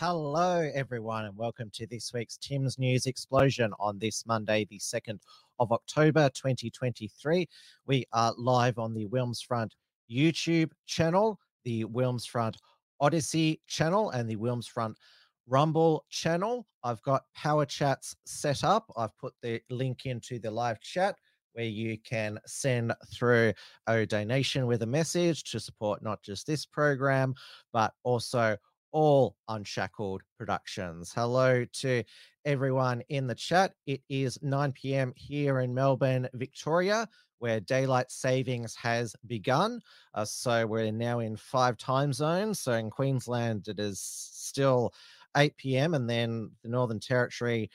Hello, everyone, and welcome to this week's Tim's News Explosion on this Monday, the 2nd of October 2023. We are live on the Wilmsfront YouTube channel, the Wilmsfront Odyssey channel, and the Wilmsfront Rumble channel. I've got Power Chats set up. I've put the link into the live chat where you can send through a donation with a message to support not just this program, but also all Unshackled Productions. Hello to everyone in the chat. It is 9 p.m. here in Melbourne, Victoria, where daylight savings has begun. So we're now in 5 time zones. So in Queensland, it is still 8 p.m. And then the Northern Territory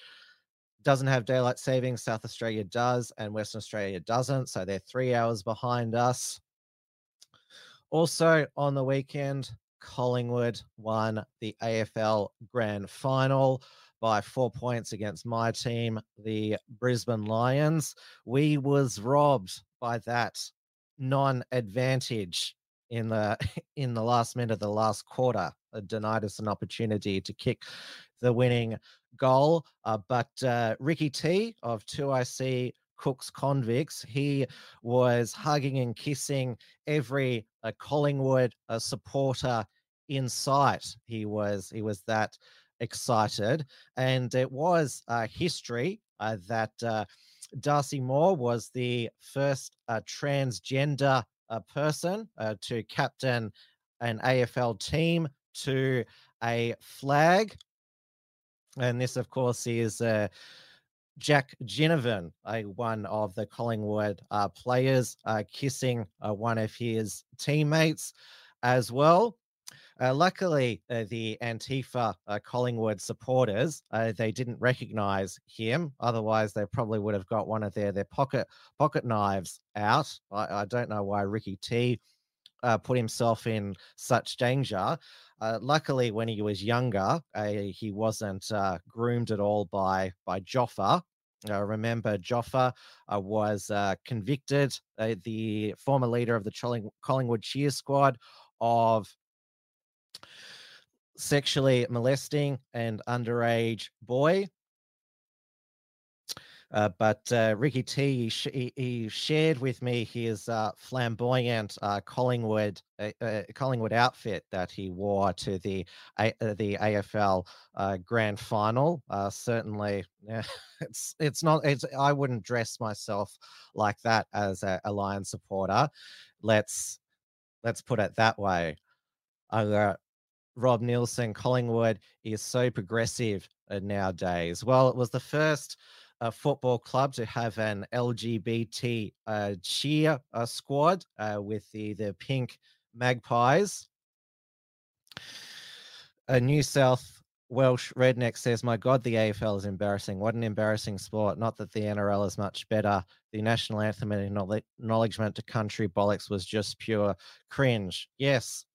doesn't have daylight savings. South Australia does, and Western Australia doesn't. So they're 3 hours behind us. Also on the weekend, Collingwood won the AFL Grand Final by 4 points against my team, the Brisbane Lions. We was robbed by that non-advantage in the last minute of the last quarter. It denied us an opportunity to kick the winning goal. But Ricky T of 2IC Cook's Convicts, he was hugging and kissing every Collingwood supporter in sight. He was that excited, and it was history that Darcy Moore was the first transgender person to captain an AFL team to a flag, and this, of course, is Jack Ginnivan, one of the Collingwood players, kissing one of his teammates as well. Luckily, the Antifa Collingwood supporters, they didn't recognise him. Otherwise, they probably would have got one of their pocket knives out. I don't know why Ricky T put himself in such danger. Luckily, when he was younger, he wasn't groomed at all by Joffa. Remember, Joffa was convicted, the former leader of the Collingwood cheer squad, of sexually molesting an underage boy. But Ricky T, he shared with me his flamboyant Collingwood outfit that he wore to the AFL Grand Final. Certainly, yeah, it's not. I wouldn't dress myself like that as a Lions supporter. Let's put it that way. Rob Nielsen, Collingwood is so progressive nowadays. Well, it was the first football club to have an LGBT cheer squad with the pink magpies. New South Welsh Redneck says, "My God, the AFL is embarrassing. What an embarrassing sport. Not that the NRL is much better. The national anthem and acknowledgement to country bollocks was just pure cringe." Yes,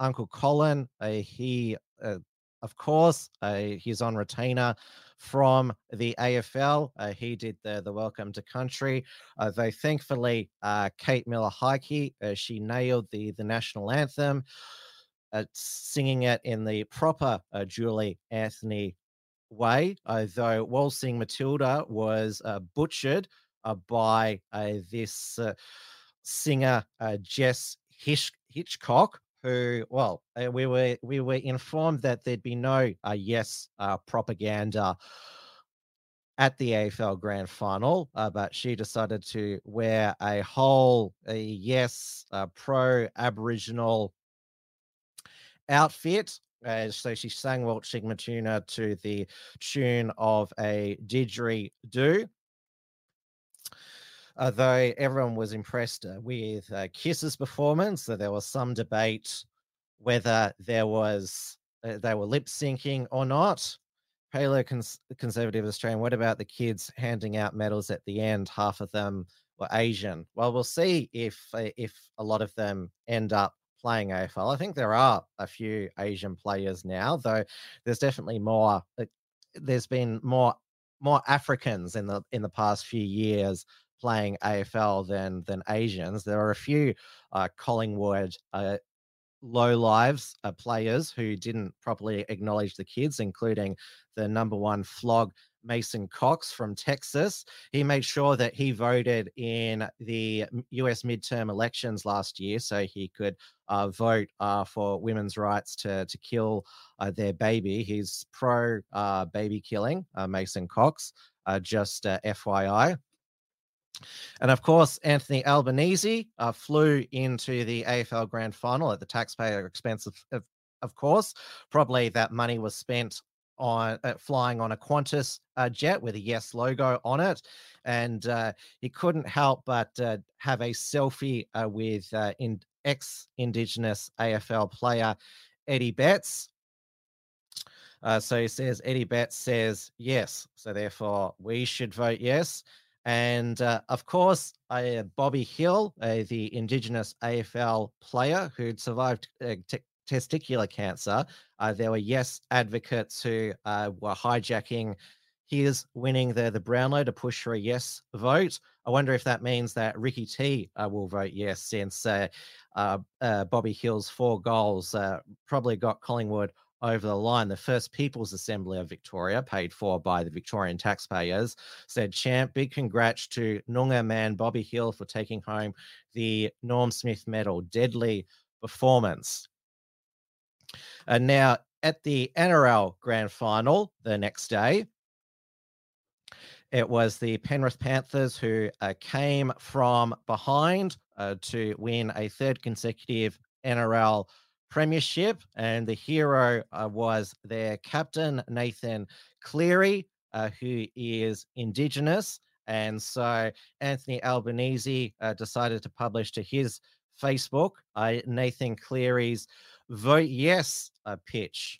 Uncle Colin, he, of course, he's on retainer from the AFL. He did the Welcome to Country. Though thankfully, Kate Miller Heidke, she nailed the national anthem, singing it in the proper Julie Anthony way. Though Waltzing Matilda was butchered by this singer, Jess Hitchcock, who, well, we were informed that there'd be no yes propaganda at the AFL Grand Final, but she decided to wear a whole yes pro-Aboriginal outfit. So she sang Waltzing Matilda to the tune of a didgeridoo. Although everyone was impressed with Kiss's performance, so there was some debate whether there was they were lip syncing or not. Paleo Conservative Australian, what about the kids handing out medals at the end? Half of them were Asian. Well, we'll see if a lot of them end up playing AFL. I think there are a few Asian players now, though there's definitely more. There's been more Africans in the past few years playing AFL than Asians. There are a few Collingwood low-lives players who didn't properly acknowledge the kids, including the number one flog, Mason Cox from Texas. He made sure that he voted in the US midterm elections last year so he could vote for women's rights to kill their baby. He's pro baby killing, Mason Cox, just FYI. And of course, Anthony Albanese flew into the AFL Grand Final at the taxpayer expense, of course. Probably that money was spent on flying on a Qantas jet with a Yes logo on it. And he couldn't help but have a selfie with ex-Indigenous AFL player Eddie Betts. So he says, Eddie Betts says yes, so therefore we should vote yes. And of course, Bobby Hill, the Indigenous AFL player who'd survived testicular cancer, there were yes advocates who were hijacking his winning the Brownlow to push for a yes vote. I wonder if that means that Ricky T will vote yes, since Bobby Hill's 4 goals probably got Collingwood over the line. The First People's Assembly of Victoria, paid for by the Victorian taxpayers, said, "Champ, big congrats to Noongar man Bobby Hill for taking home the Norm Smith medal. Deadly performance." And now at the NRL Grand Final the next day, it was the Penrith Panthers who came from behind to win a 3rd consecutive NRL premiership, and the hero was their captain, Nathan Cleary, who is Indigenous. And so Anthony Albanese decided to publish to his Facebook Nathan Cleary's vote yes pitch.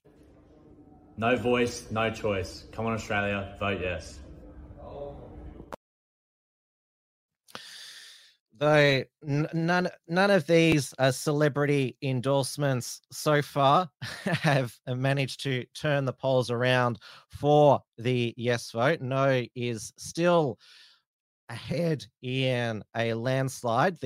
No voice, no choice. Come on, Australia, vote yes. Though none of these celebrity endorsements so far have managed to turn the polls around for the yes vote. No is still ahead in a landslide.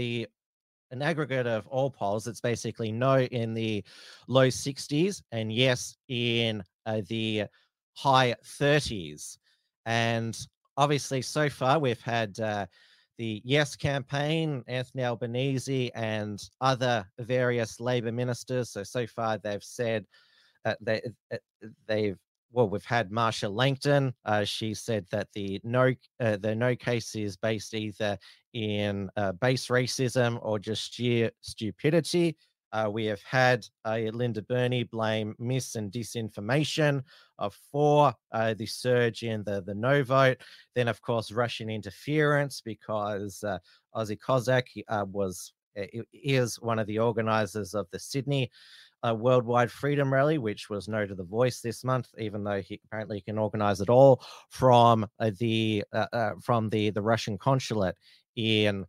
An aggregate of all polls, it's basically no in the low 60s and yes in the high 30s. And obviously so far we've had the Yes campaign, Anthony Albanese and other various Labor ministers. So far they've said we've had Marsha Langton. She said that the no case is based either in base racism or just sheer stupidity. We have had Linda Burney blame mis and disinformation for the surge in the no vote. Then, of course, Russian interference, because Ozzy Kozak is one of the organisers of the Sydney Worldwide Freedom Rally, which was no to the voice this month, even though he apparently can organise it all from the Russian consulate in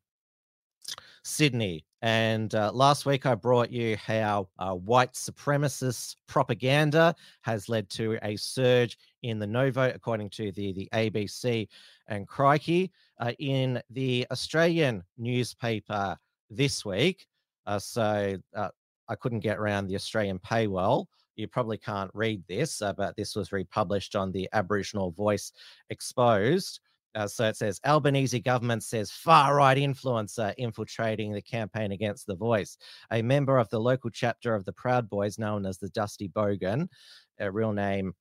Sydney. And last week I brought you how white supremacist propaganda has led to a surge in the no vote, according to the ABC and Crikey. In the Australian newspaper this week, so I couldn't get around the Australian paywall. You probably can't read this, but this was republished on the Aboriginal Voice Exposed. So it says, Albanese government says far-right influencer infiltrating the campaign against The Voice. A member of the local chapter of the Proud Boys, known as the Dusty Bogan, a real name,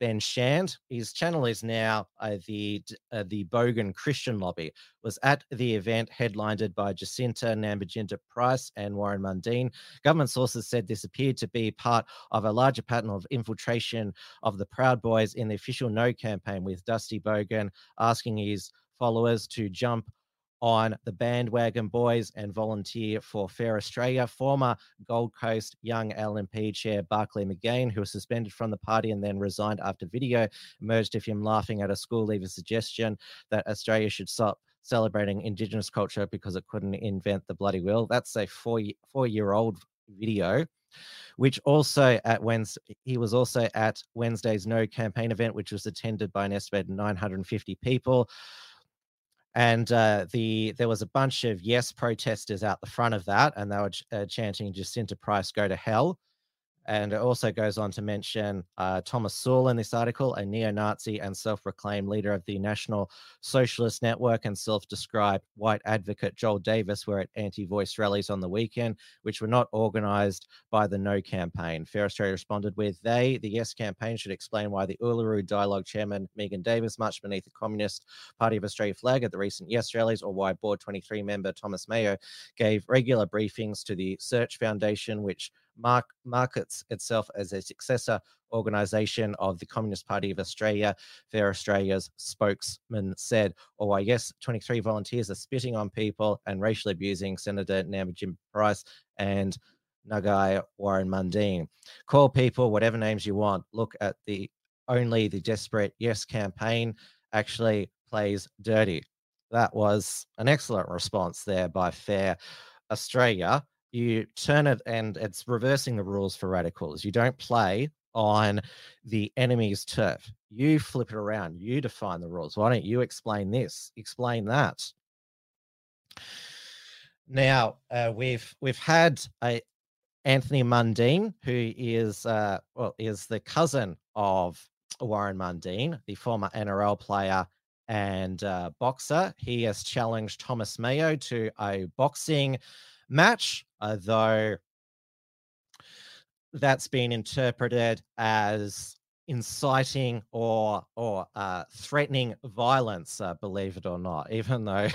Ben Shand, his channel is now the Bogan Christian Lobby, was at the event headlined by Jacinta Nambajinta Price and Warren Mundine. Government sources said this appeared to be part of a larger pattern of infiltration of the Proud Boys in the official No campaign, with Dusty Bogan asking his followers to jump on the bandwagon, boys, and volunteer for Fair Australia. Former Gold Coast Young LNP chair Barclay McGain, who was suspended from the party and then resigned after video emerged of him laughing at a school leaver's suggestion that Australia should stop celebrating Indigenous culture because it couldn't invent the bloody wheel. That's a four-year-old video. Which also at Wednesday, he was also at Wednesday's No Campaign event, which was attended by an estimated 950 people. And there was a bunch of yes protesters out the front of that, and they were chanting Jacinta Price, go to hell. And it also goes on to mention Thomas Sewell in this article, a neo-Nazi and self-proclaimed leader of the National Socialist Network and self-described white advocate Joel Davis were at anti-voice rallies on the weekend, which were not organised by the No Campaign. Fair Australia responded with, the Yes Campaign should explain why the Uluru Dialogue Chairman Megan Davis marched beneath the Communist Party of Australia flag at the recent Yes rallies, or why Board 23 member Thomas Mayo gave regular briefings to the Search Foundation, which markets itself as a successor organisation of the Communist Party of Australia, Fair Australia's spokesman said, or why Yes 23 volunteers are spitting on people and racially abusing Senator Naminjim Price and Nagai Warren Mundine. Call people whatever names you want. Look at the desperate Yes campaign actually plays dirty. That was an excellent response there by Fair Australia. You turn it, and it's reversing the rules for radicals. You don't play on the enemy's turf. You flip it around. You define the rules. Why don't you explain this? Explain that. Now, we've had Anthony Mundine, who is the cousin of Warren Mundine, the former NRL player and boxer. He has challenged Thomas Mayo to a boxing match, though that's been interpreted as inciting or threatening violence, believe it or not, even though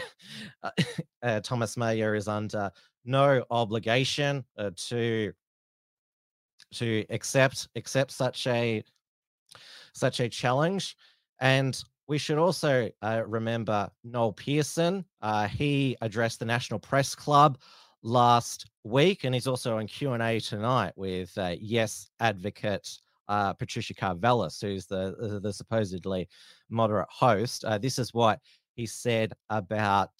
Thomas Mayo is under no obligation to accept such a challenge. And we should also remember Noel Pearson. He addressed the National Press Club last week, and he's also on Q&A tonight with Yes advocate Patricia Karvelas, who's the supposedly moderate host. This is what he said about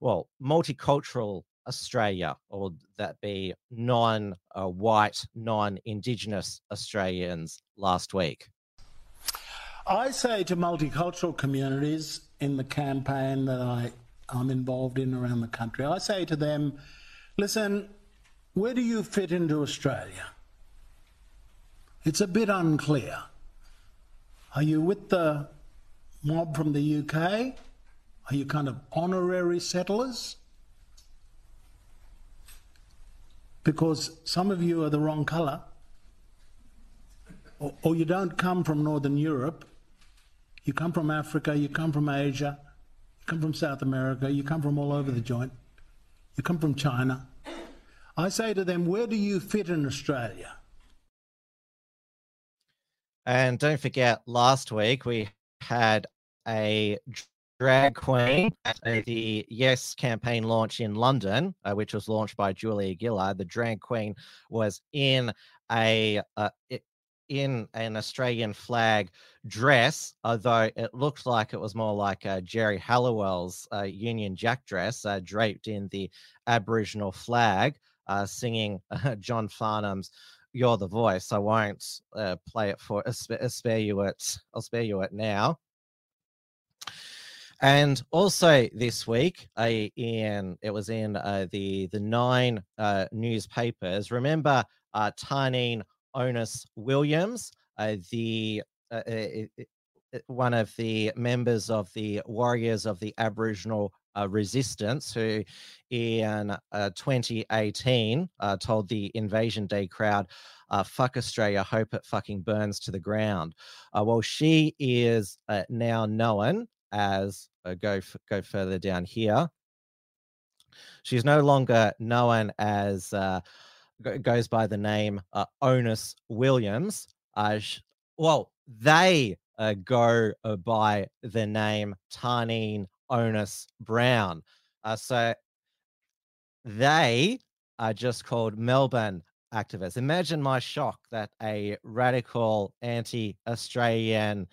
multicultural Australia, or that be non-white, non-Indigenous Australians last week. I say to multicultural communities in the campaign that I'm involved in around the country, I say to them, listen, where do you fit into Australia? It's a bit unclear. Are you with the mob from the UK? Are you kind of honorary settlers? Because some of you are the wrong colour, or you don't come from Northern Europe, you come from Africa, you come from Asia, come from South America, you come from all over the joint, you come from China. I say to them, where do you fit in Australia? And don't forget, last week we had a drag queen at the Yes campaign launch in London, which was launched by Julia Gillard. The drag queen was in an Australian flag dress, although it looked like it was more like Jerry Halliwell's Union Jack dress, draped in the Aboriginal flag, singing John Farnham's "You're the Voice." I won't play it for. Spare you it. I'll spare you it now. And also this week, it was in the nine newspapers. Remember, Tarnine Onus Williams, one of the members of the Warriors of the Aboriginal Resistance, who in 2018 told the Invasion Day crowd, fuck Australia, hope it fucking burns to the ground. Well, she is now known as, go further down here, she's no longer known as, goes by the name Onus Williams. They go by the name Tarnine Onus Brown. So they are just called Melbourne activists. Imagine my shock that a radical anti-Australian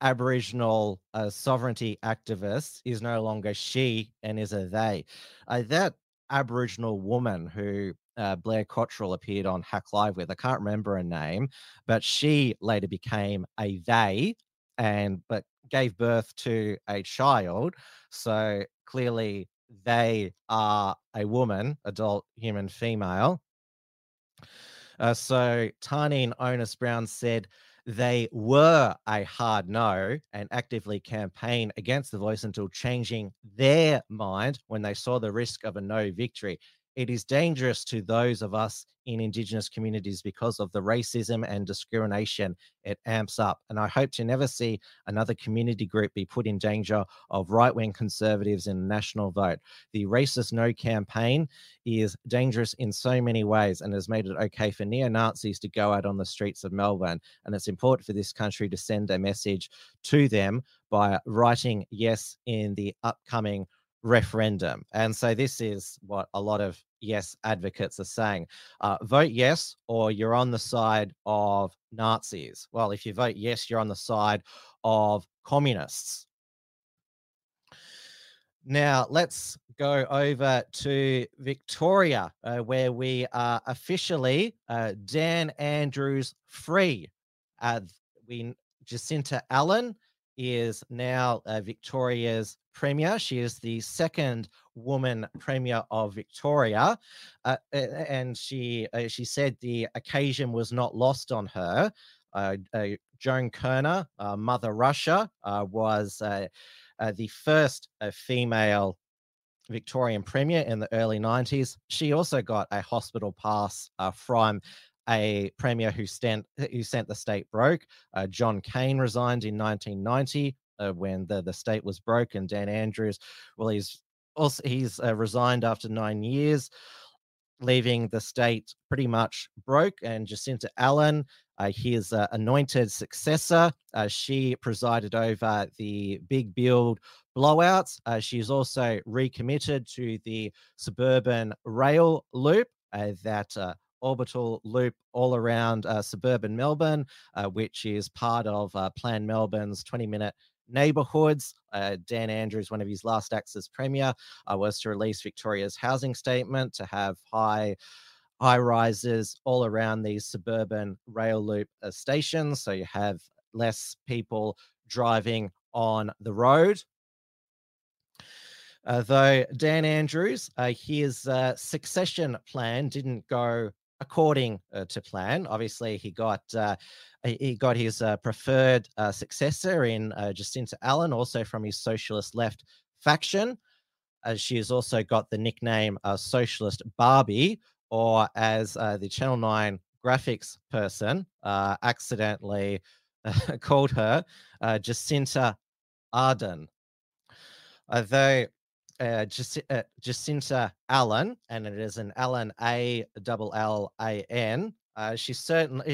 Aboriginal sovereignty activist is no longer she and is a they. That Aboriginal woman who Blair Cottrell appeared on Hack Live with, I can't remember her name, but she later became a they but gave birth to a child. So clearly they are a woman, adult human female. So Taneen Onus Brown said they were a hard no and actively campaigned against the voice until changing their mind when they saw the risk of a no victory. It is dangerous to those of us in Indigenous communities because of the racism and discrimination it amps up. And I hope to never see another community group be put in danger of right-wing conservatives in a national vote. The Racist No campaign is dangerous in so many ways and has made it okay for neo-Nazis to go out on the streets of Melbourne. And it's important for this country to send a message to them by writing yes in the upcoming referendum. And so this is what a lot of yes advocates are saying. Vote yes or you're on the side of Nazis. Well, if you vote yes, you're on the side of communists. Now let's go over to Victoria, where we are officially Dan Andrews free. Jacinta Allan is now Victoria's Premier. She is the second woman Premier of Victoria, and she said the occasion was not lost on her. Joan Kirner, Mother Russia, was the first female Victorian Premier in the early 90s. She also got a hospital pass from a Premier who sent the state broke. John Cain resigned in 1990. When the state was broken. Dan Andrews, well, he's resigned after 9 years, leaving the state pretty much broke. And Jacinta Allan, his anointed successor, she presided over the big build blowouts. She's also recommitted to the suburban rail loop, that orbital loop all around suburban Melbourne, which is part of Plan Melbourne's 20-minute neighbourhoods. Dan Andrews, one of his last acts as Premier, was to release Victoria's housing statement to have high rises all around these suburban rail loop stations, so you have less people driving on the road. Though Dan Andrews, his succession plan didn't go according to plan. Obviously, he got his preferred successor in Jacinta Allan, also from his socialist left faction. She has also got the nickname Socialist Barbie, or as the Channel 9 graphics person accidentally called her, Jacinda Ardern. Though Jacinta Allan, and it is an Allan, A-double-L-A-N, she certainly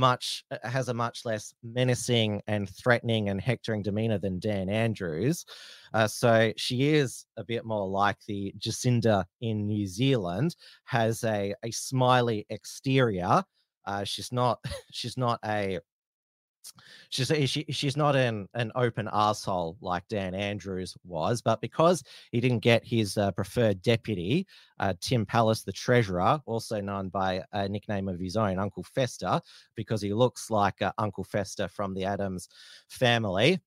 has a much less menacing and threatening and hectoring demeanor than Dan Andrews. So she is a bit more like the Jacinda in New Zealand, has a smiley exterior. She's not an open arsehole like Dan Andrews was, but because he didn't get his preferred deputy, Tim Pallas, the treasurer, also known by a nickname of his own, Uncle Fester, because he looks like Uncle Fester from the Addams Family.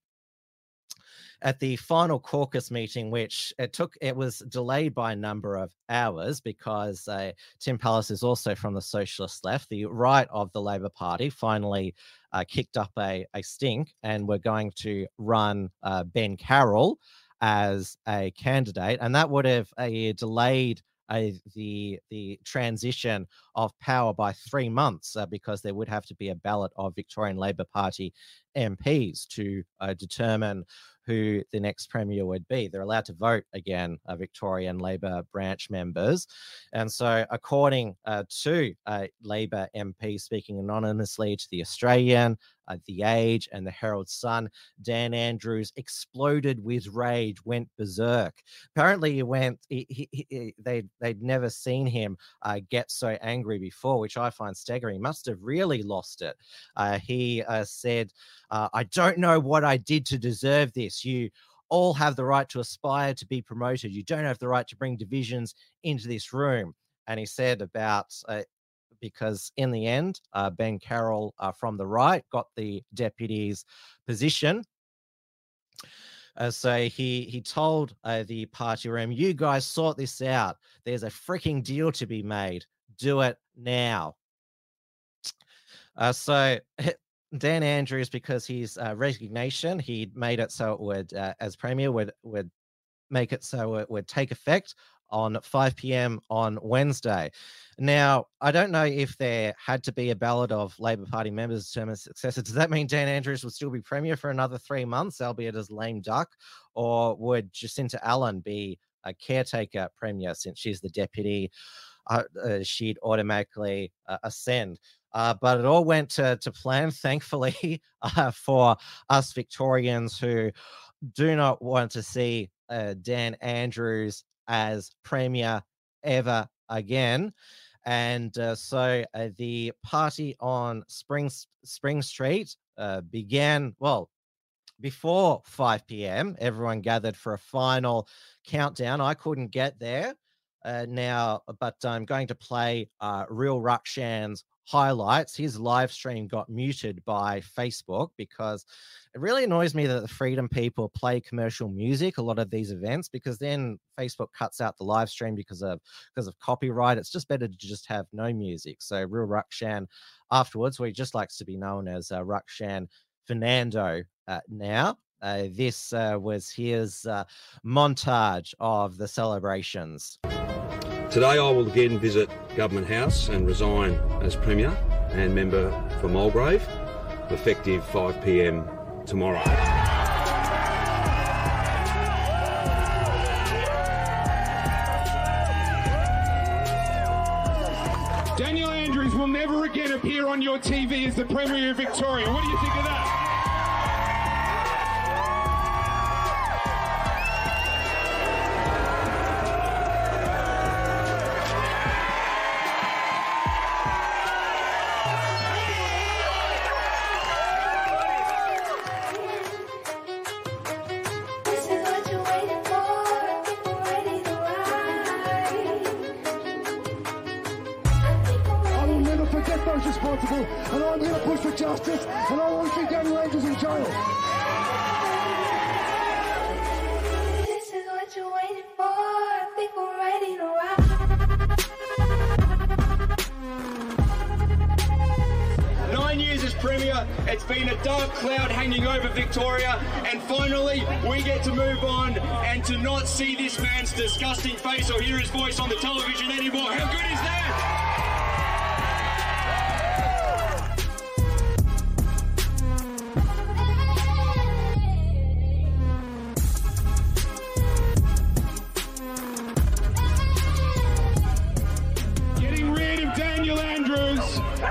At the final caucus meeting, which it was delayed by a number of hours because Tim Pallas is also from the socialist left, the right of the Labor Party finally kicked up a stink and were going to run Ben Carroll as a candidate, and that would have delayed the transition of power by 3 months, because there would have to be a ballot of Victorian Labor Party MPs to determine who the next premier would be. They're allowed to vote again, Victorian Labor branch members. And so according to Labor MP speaking anonymously to The Australian, The Age and the Herald Sun, Dan Andrews exploded with rage, went berserk. Apparently he went, they'd never seen him get so angry before, which I find staggering. Must have really lost it. He said, I don't know what I did to deserve this. You all have the right to aspire to be promoted. You don't have the right to bring divisions into this room. And he said about... because in the end, Ben Carroll from the right got the deputy's position. So he told the party room, you guys sort this out. There's a freaking deal to be made. Do it now. So Dan Andrews, because his resignation, he made it so it would, as Premier, would make it so it would take effect on 5 p.m. on Wednesday. Now, I don't know if there had to be a ballot of Labor Party members to determine successor. Does that mean Dan Andrews would still be Premier for another 3 months, albeit as lame duck? Or would Jacinta Allan be a caretaker Premier since she's the deputy? She'd automatically ascend. But it all went to plan, thankfully, for us Victorians who do not want to see Dan Andrews as Premier ever again. And so the party on Spring Street began, well, before 5 p.m., everyone gathered for a final countdown. I couldn't get there now, but I'm going to play Real Ruckshan's highlights. His live stream got muted by Facebook because it really annoys me that the Freedom people play commercial music a lot of these events, because then Facebook cuts out the live stream because of copyright. It's just better to just have no music. So Real Ruckshan afterwards, where he just likes to be known as Ruckshan Fernando now. This was his montage of the celebrations. Today I will again visit Government House and resign as Premier and member for Mulgrave, effective 5 p.m. tomorrow. Daniel Andrews will never again appear on your TV as the Premier of Victoria. What do you think of that? And I'm going to push for justice, and I want to see Daniel Andrews in jail. This is what you're waiting for. People ready to ride. 9 years as Premier, it's been a dark cloud hanging over Victoria, and finally we get to move on and to not see this man's disgusting face or hear his voice on the television anymore. How good is that?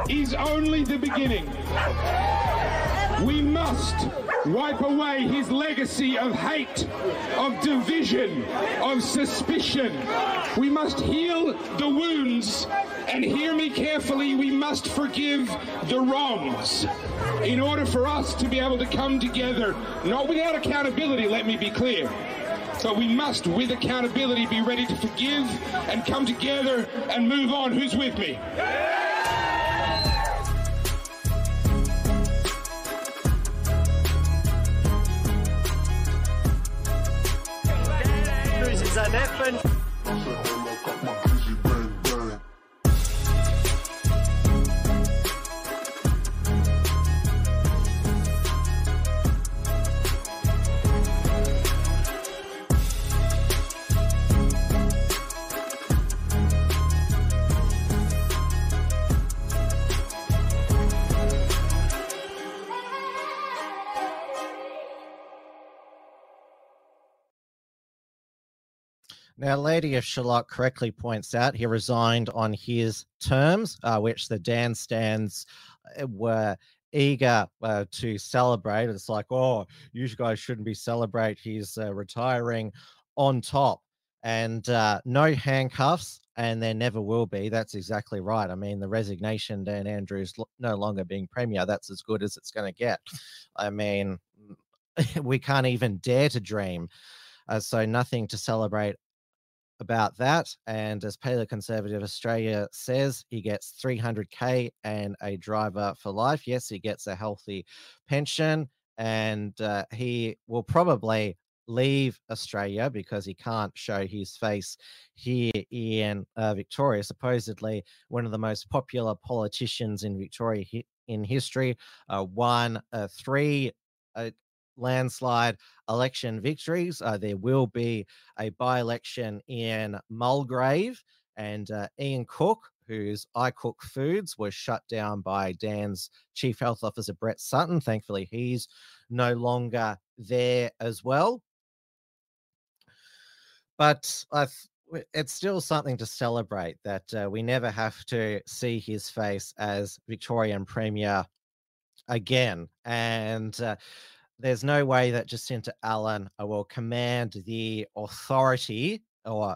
Is only the beginning. We must wipe away his legacy of hate, of division, of suspicion. We must heal the wounds, and hear me carefully, we must forgive the wrongs in order for us to be able to come together, not without accountability, let me be clear. So we must, with accountability, be ready to forgive and come together and move on. Who's with me? An effort. Now, Lady of Shalott correctly points out he resigned on his terms, which the Dan stands were eager to celebrate. It's like, oh, you guys shouldn't be celebrate. He's retiring on top. And no handcuffs, and there never will be. That's exactly right. I mean, the resignation, Dan Andrews no longer being Premier, that's as good as it's going to get. I mean, we can't even dare to dream. So nothing to celebrate about that. And as Paleo Conservative Australia says, he gets 300K and a driver for life. Yes, he gets a healthy pension, and he will probably leave Australia because he can't show his face here in Victoria. Supposedly one of the most popular politicians in Victoria in history, won three landslide election victories. There will be a by-election in Mulgrave, and Ian Cook, whose I Cook Foods was shut down by Dan's Chief Health Officer, Brett Sutton. Thankfully, he's no longer there as well. But it's still something to celebrate that we never have to see his face as Victorian Premier again. And there's no way that Jacinta Allan will command the authority or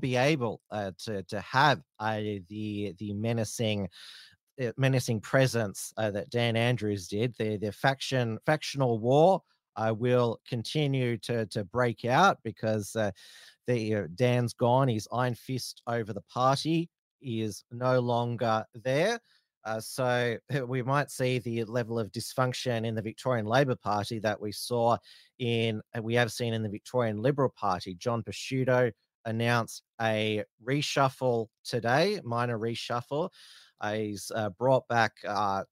be able to have the menacing presence that Dan Andrews did. Their factional war will continue to break out because Dan's gone. His iron fist over the party is no longer there. So we might see the level of dysfunction in the Victorian Labor Party that we have seen in the Victorian Liberal Party. John Pesciuto announced a reshuffle today, minor reshuffle. He's brought back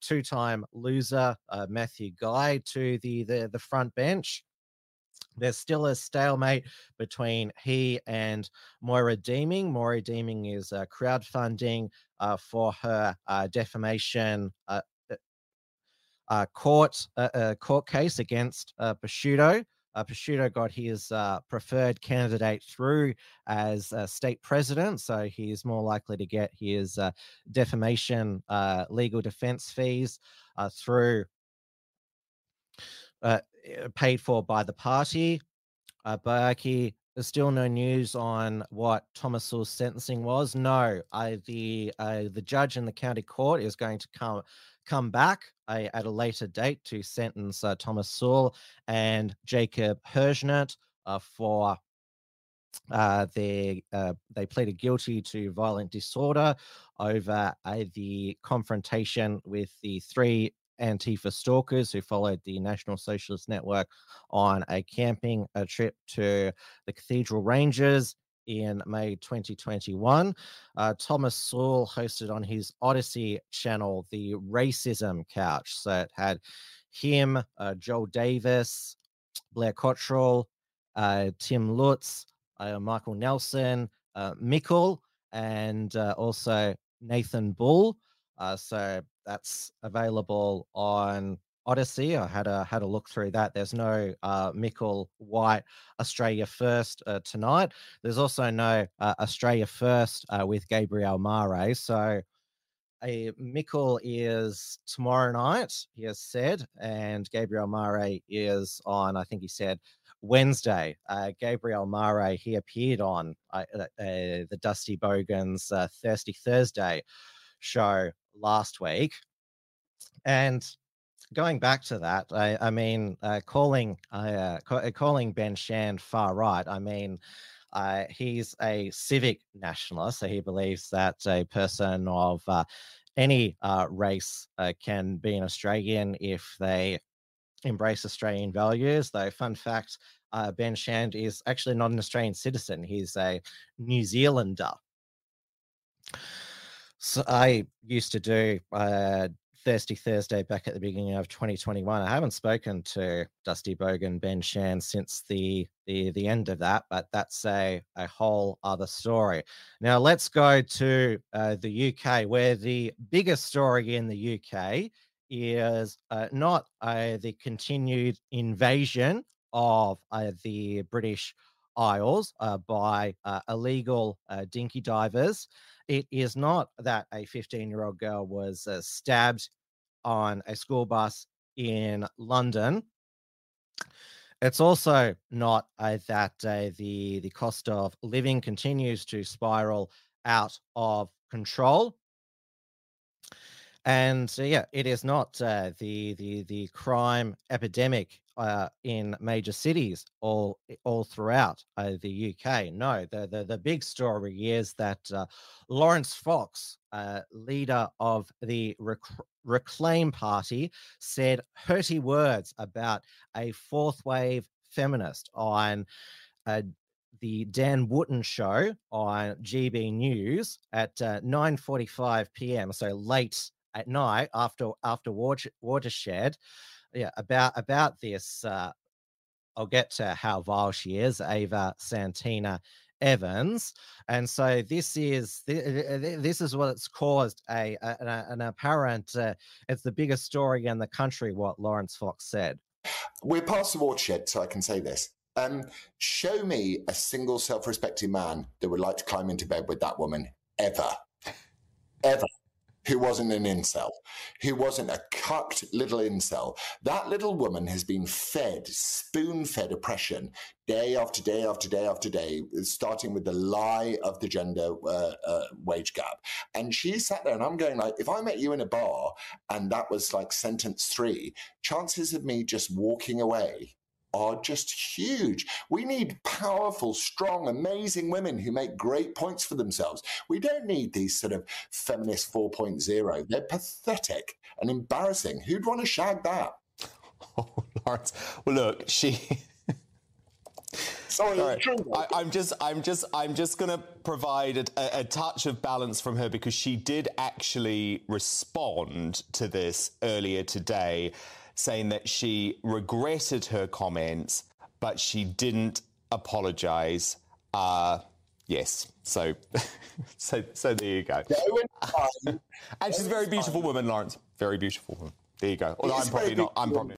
two-time loser Matthew Guy to the front bench. There's still a stalemate between he and Moira Deeming. Moira Deeming is crowdfunding for her defamation court case against Pesciuto. Pesciuto got his preferred candidate through as state president, so he is more likely to get his defamation legal defense fees through paid for by the party. Baraki, there's still no news on what Thomas Sewell's sentencing was. No, the judge in the county court is going to come back at a later date to sentence Thomas Sewell and Jacob Hirschnert for they pleaded guilty to violent disorder over the confrontation with the three Antifa stalkers who followed the National Socialist Network on a camping trip to the Cathedral Ranges in May 2021. Thomas Sewell hosted on his Odyssey channel the Racism Couch. So it had him, Joel Davis, Blair Cottrell, Tim Lutz, Michael Nelson, Mikkel, and also Nathan Bull. So that's available on Odyssey. I had a look through that. There's no Mikkel White Australia First tonight. There's also no Australia First with Gabriel Mare. So Mikkel is tomorrow night, he has said, and Gabriel Mare is on, I think he said, Wednesday. Gabriel Mare, he appeared on the Dusty Bogan's Thirsty Thursday show last week. And going back to that, calling Ben Shand far right, I mean, he's a civic nationalist, so he believes that a person of any race can be an Australian if they embrace Australian values. Though, fun fact, Ben Shand is actually not an Australian citizen. He's a New Zealander. So I used to do Thirsty Thursday back at the beginning of 2021. I haven't spoken to Dusty Bogan, Ben Shand since the end of that, but that's a whole other story. Now let's go to the UK, where the biggest story in the UK is not the continued invasion of the British aisles by illegal dinky divers. It is not that a 15-year-old girl was stabbed on a school bus in London. It's also not that the cost of living continues to spiral out of control. And yeah, it is not the crime epidemic in major cities all throughout the UK. No, the big story is that Lawrence Fox, leader of the Reclaim Party, said hurty words about a fourth wave feminist on the Dan Wooten show on GB News at 9:45 p.m. So late at night after Watershed. Yeah, about this. I'll get to how vile she is, Ava Santina Evans. And so this is what it's caused, an apparent, it's the biggest story in the country, what Lawrence Fox said. We're past the Watershed, so I can say this. Show me a single self-respecting man that would like to climb into bed with that woman ever, who wasn't an incel, who wasn't a cucked little incel. That little woman has been fed, spoon-fed oppression day after day after day after day, starting with the lie of the gender wage gap. And she sat there, and I'm going like, if I met you in a bar and that was like sentence 3, chances of me just walking away are just huge. We need powerful, strong, amazing women who make great points for themselves. We don't need these sort of feminist 4.0. They're pathetic and embarrassing. Who'd want to shag that? Oh, Lawrence. Well, look, she... Sorry. I'm just going to provide a touch of balance from her, because she did actually respond to this earlier today, saying that she regretted her comments, but she didn't apologise. Yes, so there you go. And she's a very beautiful woman, Lawrence. Very beautiful woman. There you go. Well, I'm probably not.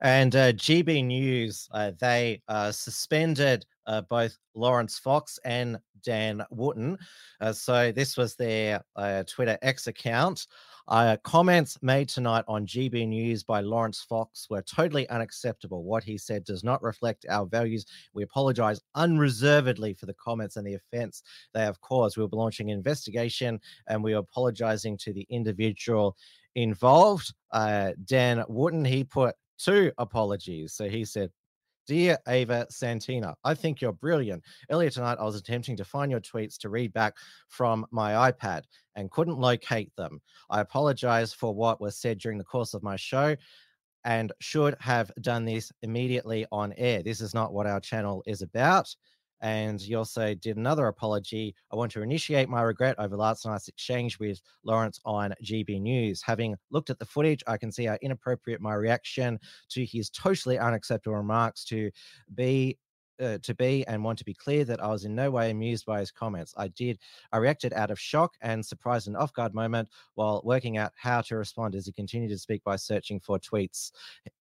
And GB News, they suspended both Lawrence Fox and Dan Wooten. So this was their Twitter X account. Comments made tonight on GB News by Lawrence Fox were totally unacceptable. What he said does not reflect our values. We apologise unreservedly for the comments and the offence they have caused. We'll be launching an investigation, and we are apologising to the individual involved. Dan Wooten, he put 2 apologies. So he said, "Dear Ava Santina, I think you're brilliant. Earlier tonight, I was attempting to find your tweets to read back from my iPad and couldn't locate them. I apologize for what was said during the course of my show and should have done this immediately on air. This is not what our channel is about." And you also did another apology. "I want to initiate my regret over last night's exchange with Lawrence on GB News. Having looked at the footage, I can see how inappropriate my reaction to his totally unacceptable remarks to be, and want to be clear that I was in no way amused by his comments. I reacted out of shock and surprised, an off-guard moment while working out how to respond, as he continued to speak by searching for tweets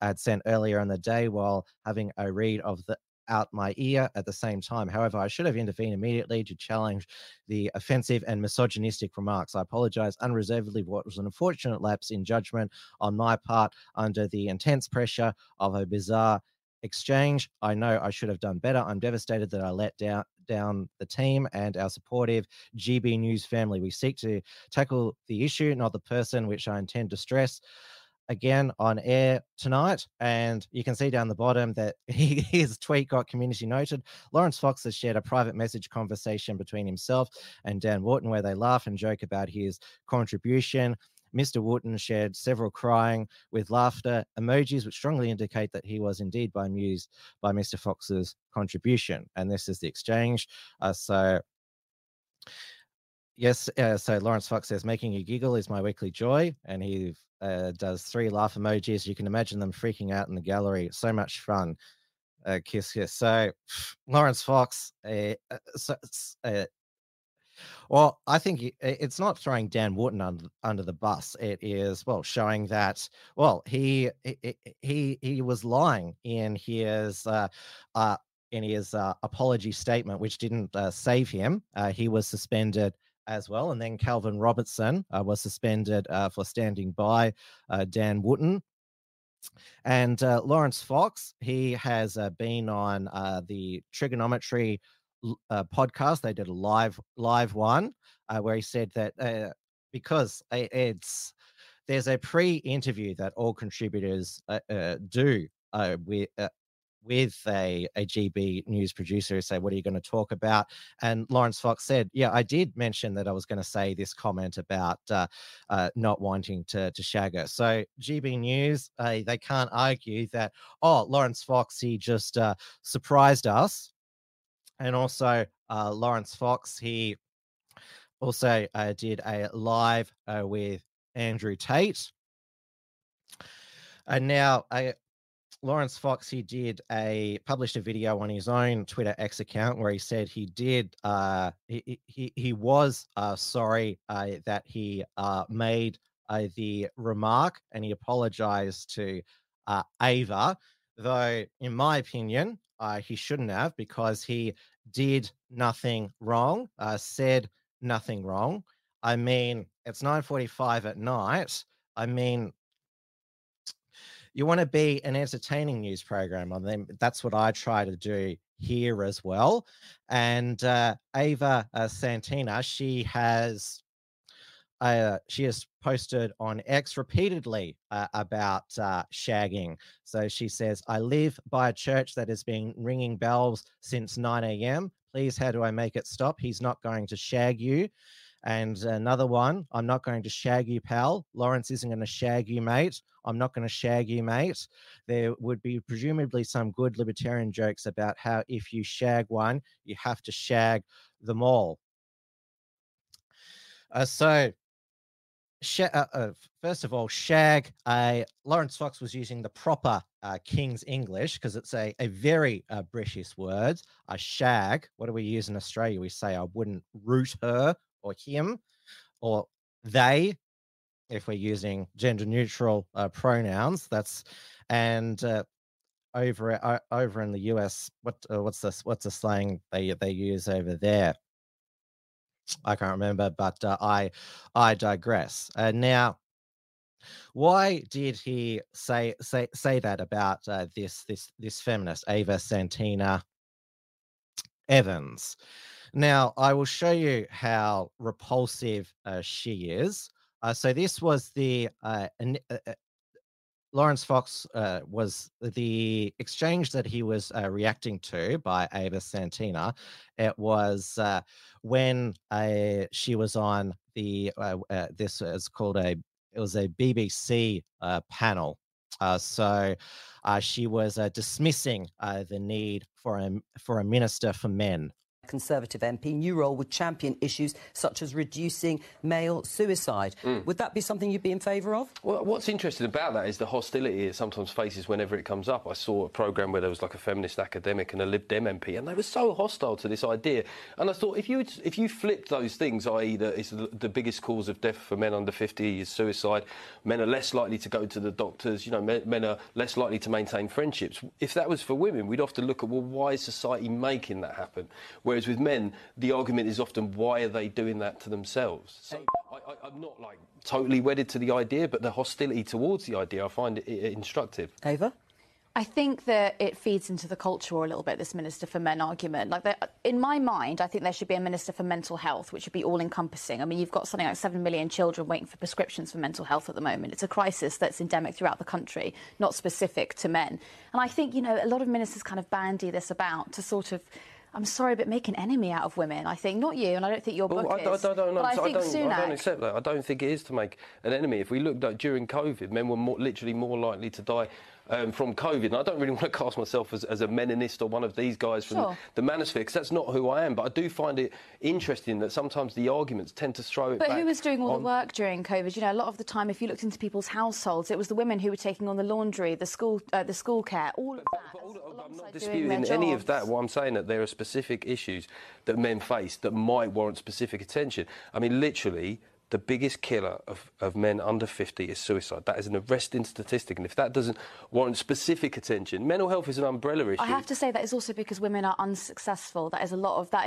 I'd sent earlier in the day while having a read of the out my ear at the same time. However, I should have intervened immediately to challenge the offensive and misogynistic remarks. I apologize unreservedly for what was an unfortunate lapse in judgment on my part under the intense pressure of a bizarre exchange. I know I should have done better. I'm devastated that I let down the team and our supportive GB News family. We seek to tackle the issue, not the person, which I intend to stress again on air tonight." And you can see down the bottom that his tweet got community noted. Lawrence Fox has shared a private message conversation between himself and Dan Wooten where they laugh and joke about his contribution. Mr. Wooten shared several crying with laughter emojis, which strongly indicate that he was indeed bemused by Mr. Fox's contribution. And this is the exchange. So Lawrence Fox says, "Making you giggle is my weekly joy." And he does 3 laugh emojis. You can imagine them freaking out in the gallery. So much fun. Kiss. So Lawrence Fox, Well, I think it's not throwing Dan Wharton under the bus. It is, well, showing that, well, he was lying in his apology statement, which didn't save him. He was suspended as well. And then Calvin Robertson was suspended for standing by Dan Wharton. And Lawrence Fox, he has been on the trigonometry podcast. They did a live one where he said that because there's a pre-interview that all contributors do with a GB news producer who say, what are you going to talk about? And Lawrence Fox said, yeah, I did mention that I was going to say this comment about not wanting to shag her. So GB News, they can't argue that, oh, Lawrence Fox, he just surprised us. And also Lawrence Fox, he also did a live with Andrew Tate. And now Lawrence Fox, he did published a video on his own Twitter X account where he said he did, he was sorry that he made the remark, and he apologized to Ava, though in my opinion, he shouldn't have, because he did nothing wrong, said nothing wrong. I mean, it's 9:45 at night. I mean, you want to be an entertaining news program on them. That's what I try to do here as well. And Ava Santina, she has posted on X repeatedly about shagging. So she says, I live by a church that has been ringing bells since 9 a.m. Please, how do I make it stop? He's not going to shag you. And another one, I'm not going to shag you, pal. Lawrence isn't going to shag you, mate. I'm not going to shag you, mate. There would be presumably some good libertarian jokes about how if you shag one, you have to shag them all. First of all, shag, Lawrence Fox was using the proper King's English, because it's a very British word. A shag, what do we use in Australia? We say, I wouldn't root her or him or they, if we're using gender neutral pronouns. That's, and over in the US, what's the slang they use over there? I can't remember, but I digress. Now, why did he say that about this feminist, Ava Santina Evans? Now, I will show you how repulsive she is. So this was the Lawrence Fox was the exchange that he was reacting to by Ava Santina. It was when she was on the this is called it was a BBC panel. So she was dismissing the need for a minister for men. Conservative MP, new role would champion issues such as reducing male suicide. Would that be something you'd be in favour of? Well, what's interesting about that is the hostility it sometimes faces whenever it comes up. I saw a programme where there was like a feminist academic and a Lib Dem MP, and they were so hostile to this idea. And I thought, if you flipped those things, i.e. that it's the biggest cause of death for men under 50 is suicide, men are less likely to go to the doctors, you know, men are less likely to maintain friendships. If that was for women, we'd often look at, well, why is society making that happen? Whereas with men, the argument is often, why are they doing that to themselves? So I'm not, like, totally wedded to the idea, but the hostility towards the idea, I find it instructive. Ava? I think that it feeds into the culture a little bit, this Minister for Men argument. In my mind, I think there should be a Minister for Mental Health, which should be all-encompassing. I mean, you've got something like 7 million children waiting for prescriptions for mental health at the moment. It's a crisis that's endemic throughout the country, not specific to men. And I think, you know, a lot of ministers kind of bandy this about to sort of, I'm sorry, but make an enemy out of women, I think. Not you, and I don't think your book is. I don't accept that. I don't think it is to make an enemy. If we looked at, during COVID, men were more likely to die from COVID. And I don't really want to cast myself as a meninist or one of these guys from the manosphere, because that's not who I am. But I do find it interesting that sometimes the arguments tend to throw it back. But who was doing all the work during COVID? You know, a lot of the time, if you looked into people's households, it was the women who were taking on the laundry, the school care, all of that. But I'm not disputing any of that. What I'm saying is that there are specific issues that men face that might warrant specific attention. I mean, literally, the biggest killer of men under 50 is suicide. That is an arresting statistic, and if that doesn't warrant specific attention, mental health is an umbrella issue. I have to say that is also because women are unsuccessful. That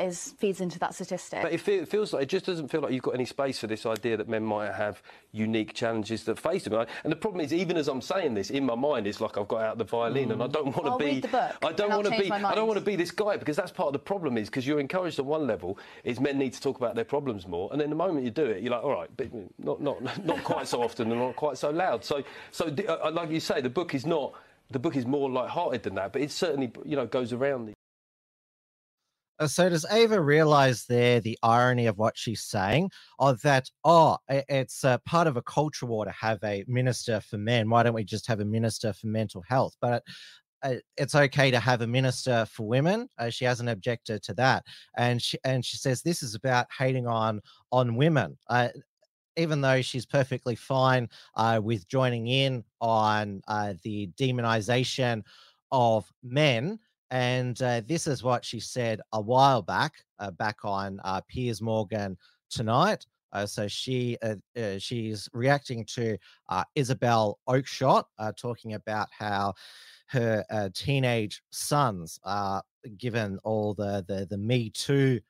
is feeds into that statistic. But it feels like, it just doesn't feel like you've got any space for this idea that men might have unique challenges that face them. And the problem is, even as I'm saying this, in my mind, it's like I've got out the violin, and I don't want to be. Read the book, I don't want to be this guy, because that's part of the problem. Is because you're encouraged on one level is men need to talk about their problems more, and then the moment you do it, you're like, all right, but not quite so often and not quite so loud. So like you say, the book is more light-hearted than that, but it certainly, you know, goes around. So does Ava realise there the irony of what she's saying, of that? Oh, it's part of a culture war to have a minister for men. Why don't we just have a minister for mental health? But it's okay to have a minister for women. She hasn't objected to that, and she says this is about hating on women, even though she's perfectly fine with joining in on the demonization of men. And this is what she said a while back, back on Piers Morgan Tonight. So she's reacting to Isabel Oakeshott talking about how her teenage sons, given all the Me Too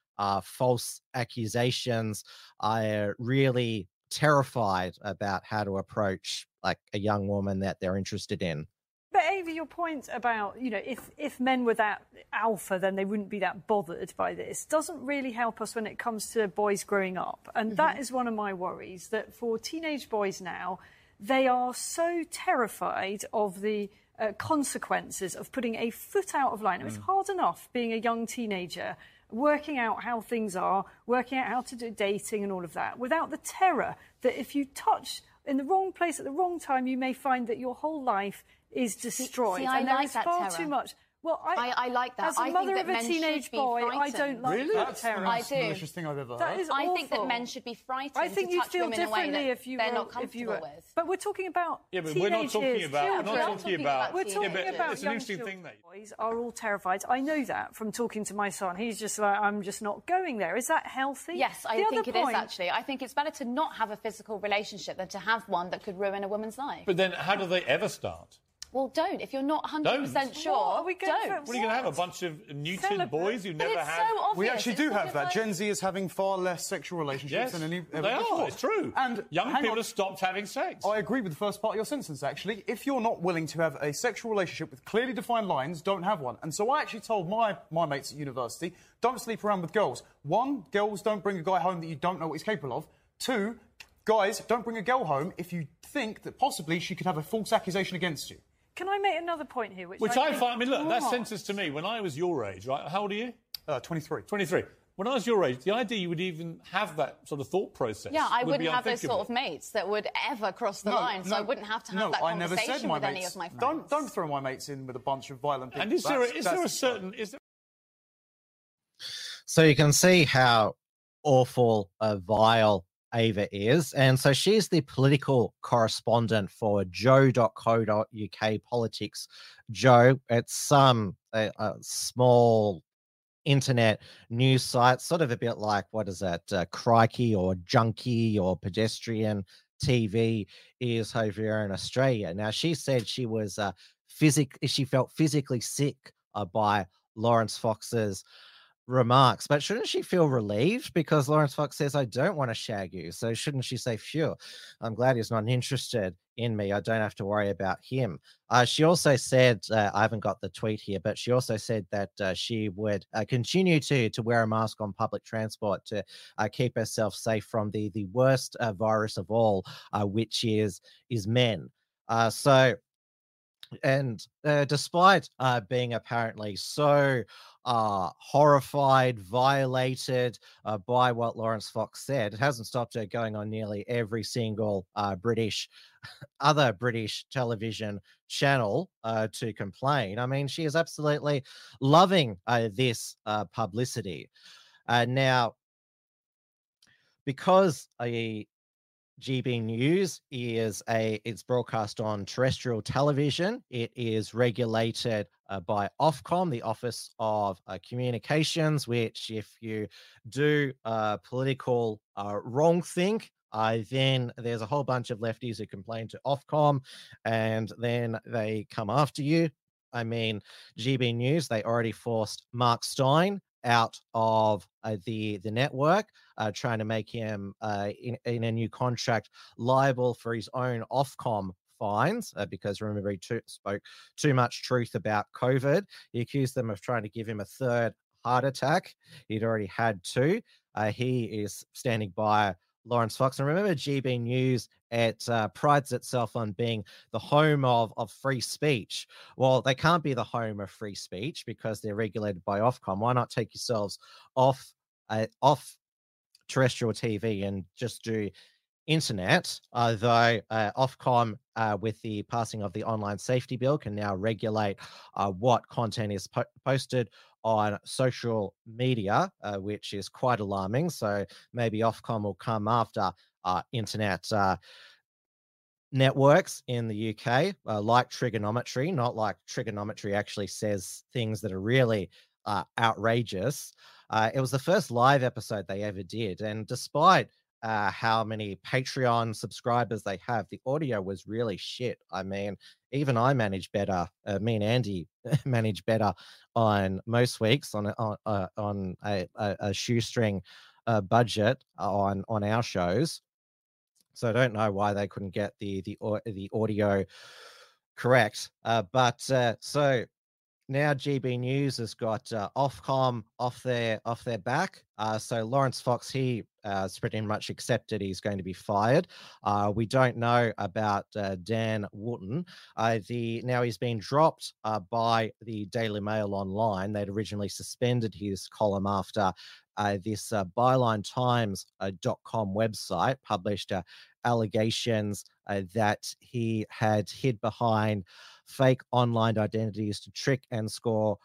false accusations, are really terrified about how to approach a young woman that they're interested in. But Ava, your point about, you know, if men were that alpha, then they wouldn't be that bothered by this, doesn't really help us when it comes to boys growing up. And that is one of my worries, that for teenage boys now, they are so terrified of the consequences of putting a foot out of line. It's hard enough being a young teenager, working out how things are, working out how to do dating and all of that, without the terror that if you touch in the wrong place at the wrong time, you may find that your whole life is destroyed. See, and there is far too much. Well, I like that. As a mother of a teenage boy, I don't like that terror. I do. That is awful. I think that men should be frightened. I think you feel differently if you are not comfortable with. But we're talking about teenage children. We're talking about it's an interesting thing that boys are all terrified. I know that from talking to my son. He's just like, I'm just not going there. Is that healthy? Yes, I think it is, actually. I think it's better to not have a physical relationship than to have one that could ruin a woman's life. But then, how do they ever start? Well, don't. If you're not 100% sure, are we going don't. What are you going to have, a bunch of neutered boys who never have? So we actually do have that. Like, Gen Z is having far less sexual relationships than any ever before. It's true. And young people have stopped having sex. I agree with the first part of your sentence, actually. If you're not willing to have a sexual relationship with clearly defined lines, don't have one. And so I actually told my mates at university, don't sleep around with girls. One, girls don't bring a guy home that you don't know what he's capable of. Two, guys, don't bring a girl home if you think that possibly she could have a false accusation against you. Can I make another point here? Which I find... I mean, look, that sentence to me, when I was your age, right? How old are you? 23. 23. When I was your age, the idea you would even have that sort of thought process. Yeah, I wouldn't have those sort of mates that would ever cross the line, so I wouldn't have to have that conversation with any of my friends. Don't throw my mates in with a bunch of violent people. And So you can see how awful, vile Ava is, and so she's the political correspondent for joe.co.uk Politics Joe. It's some a small internet news site, sort of a bit like, what is that, Crikey or Junkie or Pedestrian TV is over here in Australia. Now, she said she was she felt physically sick by Lawrence Fox's remarks, but shouldn't she feel relieved? Because Lawrence Fox says, I don't want to shag you. So shouldn't she say, phew, I'm glad he's not interested in me. I don't have to worry about him. She also said, I haven't got the tweet here, but she also said that she would continue to wear a mask on public transport to keep herself safe from the worst virus of all, which is men. And despite being apparently so horrified, violated by what Lawrence Fox said, it hasn't stopped her going on nearly every single British other British television channel to complain. I mean, she is absolutely loving this publicity. Now, because GB News is it's broadcast on terrestrial television. It is regulated by Ofcom, the Office of Communications, which if you do political wrongthink, then there's a whole bunch of lefties who complain to Ofcom and then they come after you. I mean, GB News, they already forced Mark Stein out of the network, trying to make him in a new contract liable for his own Ofcom fines, because remember he spoke too much truth about COVID. He accused them of trying to give him a third heart attack. He'd already had two. He is standing by Lawrence Fox. And remember, GB News, it prides itself on being the home of free speech. Well, they can't be the home of free speech because they're regulated by Ofcom. Why not take yourselves off terrestrial TV and just do internet? Though Ofcom, with the passing of the Online Safety Bill, can now regulate what content is posted on social media, which is quite alarming. So maybe Ofcom will come after internet networks in the UK, like Trigonometry, not like Trigonometry actually says things that are really outrageous. It was the first live episode they ever did. And despite how many Patreon subscribers they have, the audio was really shit. I mean, even I manage better. Me and Andy manage better on most weeks on a shoestring budget on our shows. So I don't know why they couldn't get the audio correct. So now GB News has got Ofcom off their back. So Lawrence Fox, he pretty much accepted he's going to be fired. We don't know about Dan Wooten. Now he's been dropped by the Daily Mail Online. They'd originally suspended his column after this bylinetimes.com website published allegations that he had hid behind fake online identities to trick and score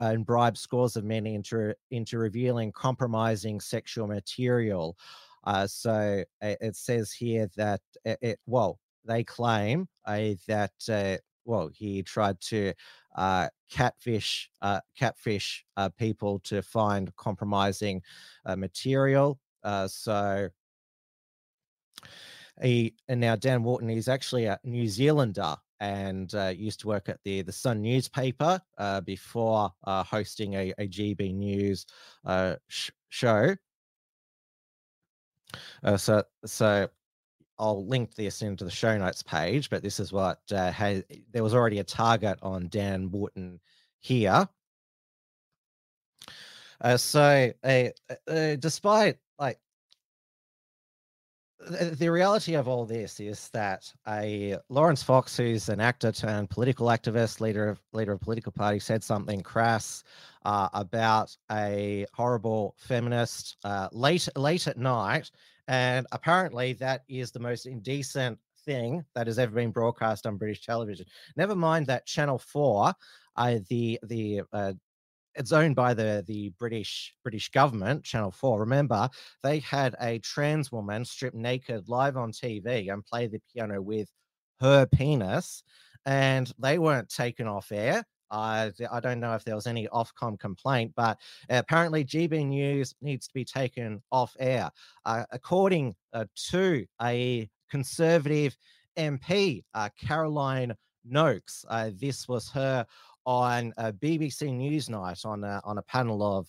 and bribe scores of men into revealing compromising sexual material. So it says here that they claim that he tried to catfish people to find compromising material. So now Dan Wharton is actually a New Zealander and used to work at the Sun newspaper before hosting a GB News show. So I'll link this into the show notes page, but this is what there was already a target on Dan Wharton here. So despite the reality of all this is that Lawrence Fox, who's an actor turned political activist, leader of political party, said something crass about a horrible feminist late at night, and apparently that is the most indecent thing that has ever been broadcast on British television. Never mind that Channel 4, it's owned by the British government, Channel 4. Remember, they had a trans woman stripped naked live on TV and play the piano with her penis, and they weren't taken off air. I don't know if there was any Ofcom complaint, but apparently GB News needs to be taken off air. According to a Conservative MP, Caroline Noakes, this was her on BBC Newsnight on a panel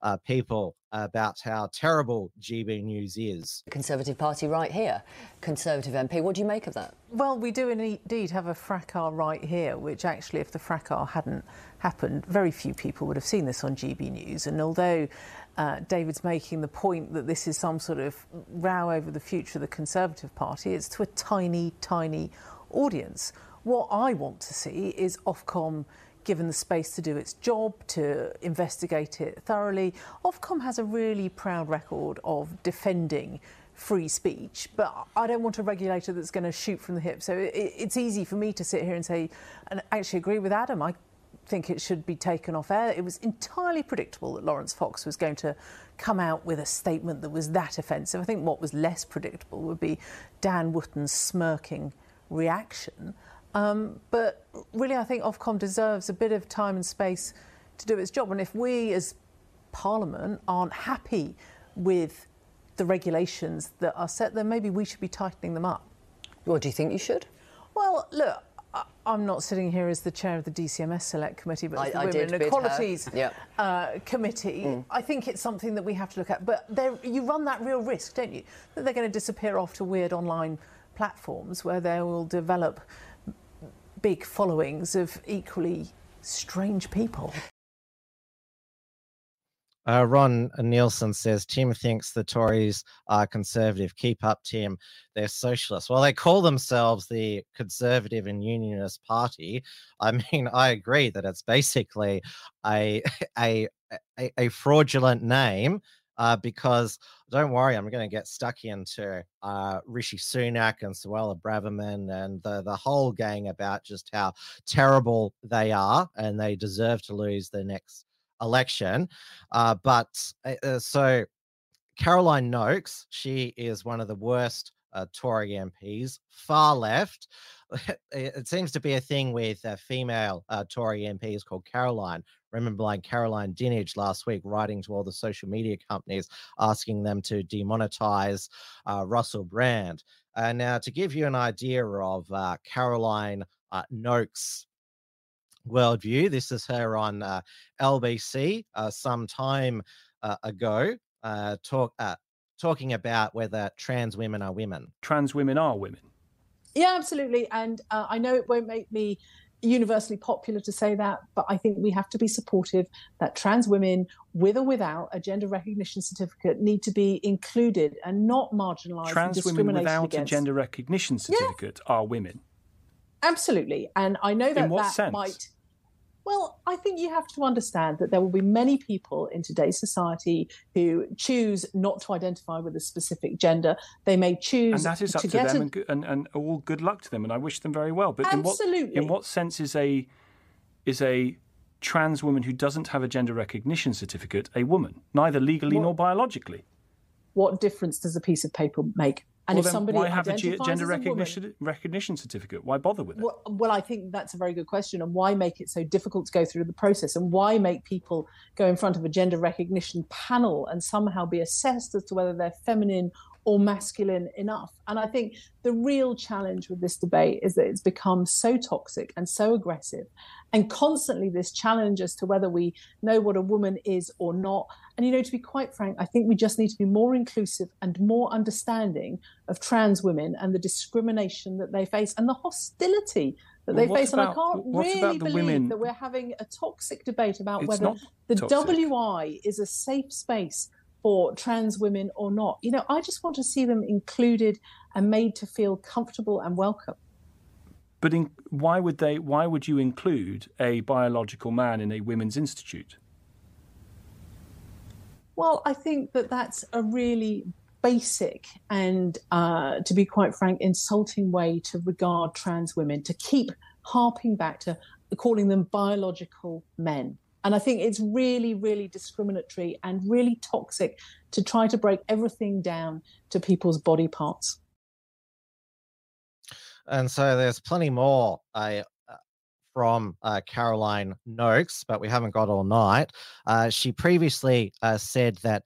of people about how terrible GB News is. Conservative Party right here. Conservative MP, what do you make of that? Well, we do indeed have a fracas right here, which actually, if the fracas hadn't happened, very few people would have seen this on GB News. And although David's making the point that this is some sort of row over the future of the Conservative Party, it's to a tiny, tiny audience. What I want to see is Ofcom given the space to do its job, to investigate it thoroughly. Ofcom has a really proud record of defending free speech, but I don't want a regulator that's going to shoot from the hip. So it's easy for me to sit here and say, and I actually agree with Adam, I think it should be taken off air. It was entirely predictable that Lawrence Fox was going to come out with a statement that was that offensive. I think what was less predictable would be Dan Wootton's smirking reaction. But really, I think Ofcom deserves a bit of time and space to do its job. And if we as Parliament aren't happy with the regulations that are set, then maybe we should be tightening them up. Well, do you think you should? Well, look, I'm not sitting here as the chair of the DCMS Select Committee, but as the Women and Equalities Committee. Mm. I think it's something that we have to look at. But you run that real risk, don't you, that they're going to disappear off to weird online platforms where they will develop big followings of equally strange people. Ron Nielsen says, Tim thinks the Tories are conservative. Keep up, Tim. They're socialists. Well, they call themselves the Conservative and Unionist Party. I mean, I agree that it's basically a fraudulent name because, don't worry, I'm going to get stuck into Rishi Sunak and Suella Braverman and the whole gang about just how terrible they are and they deserve to lose the next election. So Caroline Noakes, she is one of the worst Tory MPs, far left. It seems to be a thing with female Tory MPs called Caroline. Remember, like Caroline Dinage last week writing to all the social media companies asking them to demonetize Russell Brand. Now, to give you an idea of Caroline Noakes' worldview, this is her on LBC some time ago, talking about whether trans women are women. Trans women are women. Yeah, absolutely. And I know it won't make me universally popular to say that, but I think we have to be supportive that trans women, with or without a gender recognition certificate, need to be included and not marginalised. Trans women without a gender recognition certificate are women. Absolutely. And I know that that might... Well, I think you have to understand that there will be many people in today's society who choose not to identify with a specific gender. They may choose... And that is up to them, and all good luck to them, and I wish them very well. But absolutely. In what sense is a trans woman who doesn't have a gender recognition certificate a woman, neither legally nor biologically? What difference does a piece of paper make? And well, if somebody why have a gender recognition certificate? Why bother with it? Well, I think that's a very good question. And why make it so difficult to go through the process? And why make people go in front of a gender recognition panel and somehow be assessed as to whether they're feminine or masculine enough? And I think the real challenge with this debate is that it's become so toxic and so aggressive, and constantly this challenge as to whether we know what a woman is or not. And, you know, to be quite frank, I think we just need to be more inclusive and more understanding of trans women and the discrimination that they face and the hostility that they face. And I can't really believe that we're having a toxic debate about whether the WI is a safe space for trans women or not. You know, I just want to see them included and made to feel comfortable and welcome. But why would you include a biological man in a women's institute? Well, I think that that's a really basic and, to be quite frank, insulting way to regard trans women, to keep harping back to calling them biological men. And I think it's really, really discriminatory and really toxic to try to break everything down to people's body parts. And so there's plenty more from Caroline Noakes, but we haven't got all night. She previously said that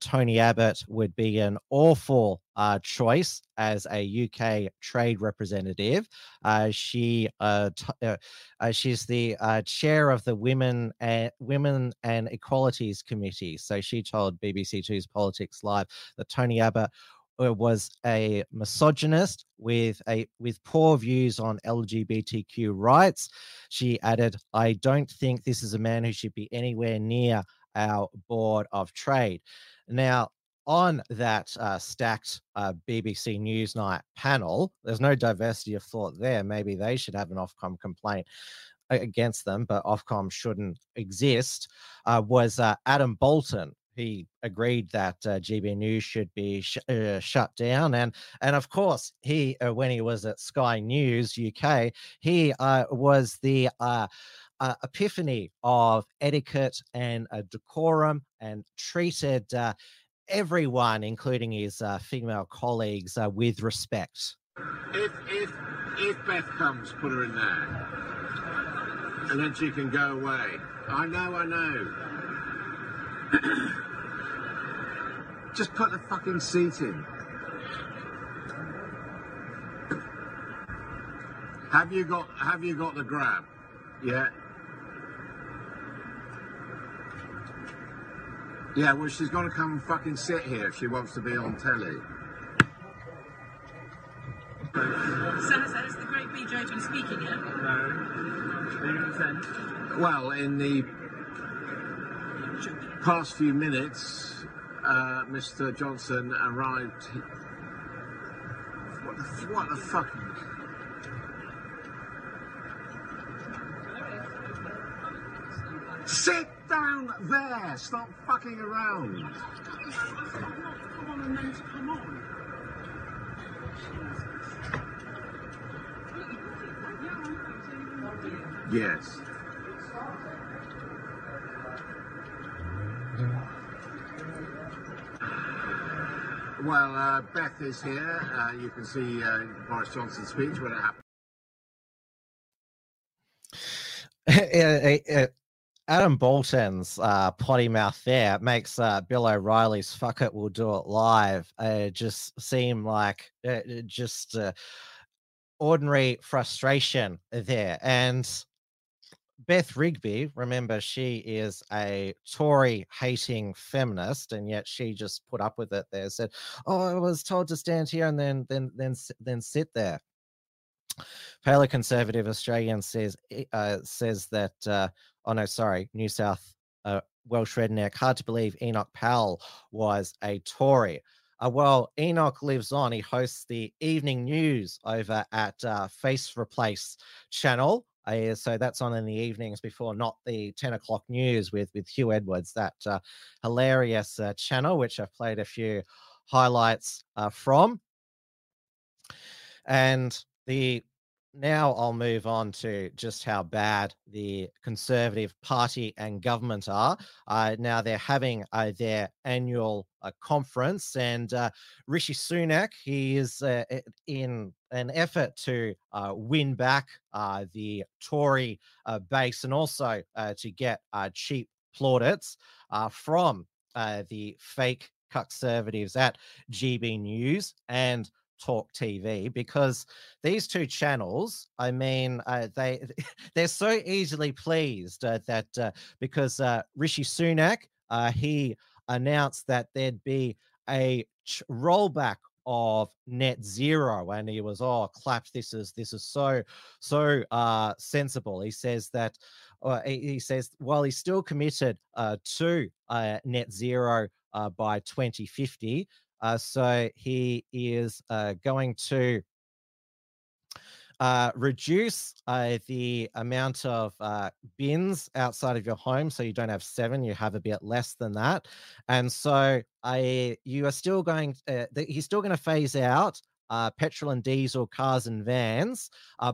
Tony Abbott would be an awful choice as a UK trade representative. She's the chair of the Women and Equalities Committee. So she told BBC Two's Politics Live that Tony Abbott was a misogynist with poor views on LGBTQ rights. She added, "I don't think this is a man who should be anywhere near our Board of Trade." Now, on that stacked BBC Newsnight panel, there's no diversity of thought there. Maybe they should have an Ofcom complaint against them, but Ofcom shouldn't exist, was Adam Bolton, he agreed that GB News should be shut down. And of course, he, when he was at Sky News UK, he was the epiphany of etiquette and decorum, and treated everyone, including his female colleagues, with respect. If Beth comes, put her in there, and then she can go away. I know. Just put the fucking seat in. Have you got the grab? Yeah. Yeah, well, she's got to come and fucking sit here if she wants to be on telly. So is the great BJ been speaking yet? No. Well, in the past few minutes, Mr. Johnson arrived. What the fucking... Sit down there! Stop fucking around! Come on and then come on. Yes. Well, Beth is here. You can see Boris Johnson's speech when it happened. Adam Bolton's potty mouth there makes Bill O'Reilly's "fuck it, we'll do it live" just seem like just ordinary frustration there. And Beth Rigby, remember, she is a Tory-hating feminist, and yet she just put up with it there. Said, "Oh, I was told to stand here and then sit there." Paleo Conservative Australian says that. Oh, no, sorry, New South Welsh redneck. Hard to believe Enoch Powell was a Tory. Well, Enoch lives on. He hosts the evening news over at Face Replace channel. So that's on in the evenings before Not the 10 o'clock news with Hugh Edwards, that hilarious channel, which I've played a few highlights from. And the... Now I'll move on to just how bad the Conservative Party and government are. Now they're having their annual conference, and Rishi Sunak, he is in an effort to win back the Tory base, and also to get cheap plaudits from the fake Conservatives at GB News and Talk TV, because these two channels, I mean, they're so easily pleased that because Rishi Sunak, he announced that there'd be a rollback of net zero, and he was, oh, clapped, this is so sensible. He says that he says while he's still committed to net zero by 2050. So he is going to reduce the amount of bins outside of your home. So you don't have 7, you have a bit less than that. And so you are still going, he's still going to phase out petrol and diesel cars and vans,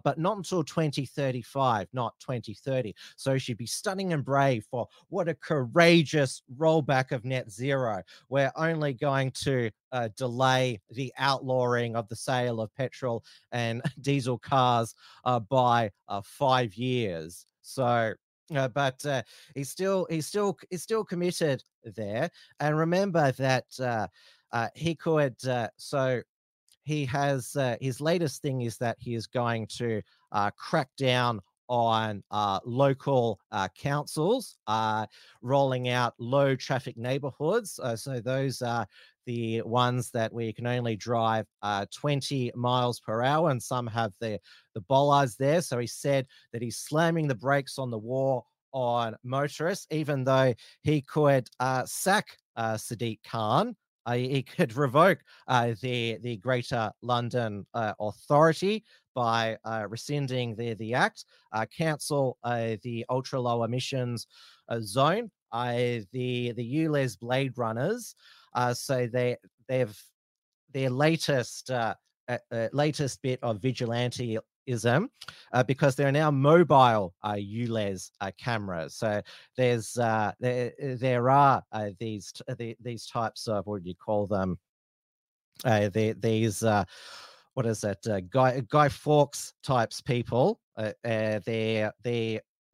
but not until 2035, not 2030. So she'd be stunning and brave for what a courageous rollback of net zero. We're only going to delay the outlawing of the sale of petrol and diesel cars by 5 years. So, but he's still committed there. And remember that he could so. He has his latest thing is that he is going to crack down on local councils, rolling out low traffic neighborhoods. So those are the ones that we can only drive 20 miles per hour, and some have the bollards there. So he said that he's slamming the brakes on the war on motorists, even though he could sack Sadiq Khan. He could revoke the Greater London Authority by rescinding the act, cancel the ultra-low emissions zone the ULEZ Blade Runners. So their latest bit of vigilanteism, because there are now mobile ULEZ cameras. So there's there are these types of, what do you call them? What is it? Guy Fawkes types people.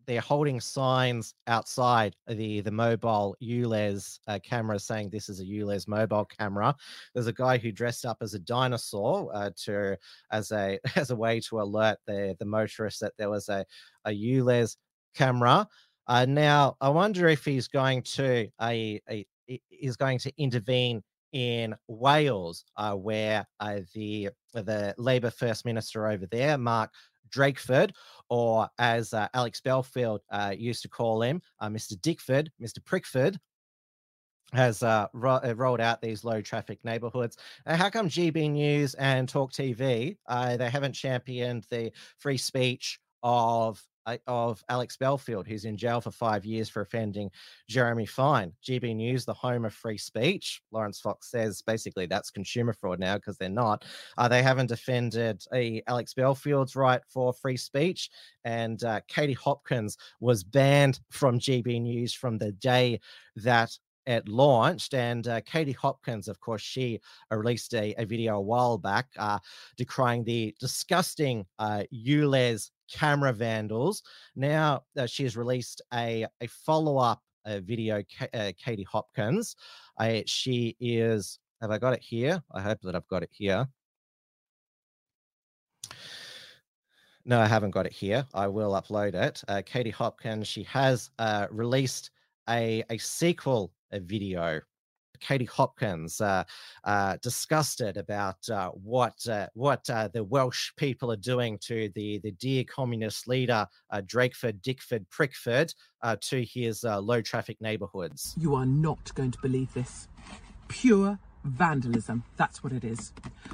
They're holding signs outside the mobile ULEZ camera saying this is a ULEZ mobile camera. There's a guy who dressed up as a dinosaur as a way to alert the motorists that there was a ULEZ camera. Now I wonder if he's going to intervene in Wales, where the Labor First Minister over there, Mark Drakeford, or as Alex Belfield used to call him, Mr. Dickford, Mr. Prickford, has rolled out these low traffic neighborhoods. How come GB News and Talk TV, they haven't championed the free speech of Alex Belfield, who's in jail for 5 years for offending Jeremy Fine? GB News, the home of free speech. Lawrence Fox says basically that's consumer fraud now because they're not. They haven't defended Alex Belfield's right for free speech. And Katie Hopkins was banned from GB News from the day that it launched. And Katie Hopkins, of course, she released a video a while back decrying the disgusting ULEZ camera vandals. Now she has released a follow-up video. Katie Hopkins, she is, have I got it here? I hope that I've got it here. No, I haven't got it here. I will upload it. Katie Hopkins, she has released a sequel video. Katie Hopkins, disgusted about what the Welsh people are doing to the dear communist leader, Drakeford, Dickford, Prickford, to his low traffic neighbourhoods. You are not going to believe this. Pure vandalism, that's what it is.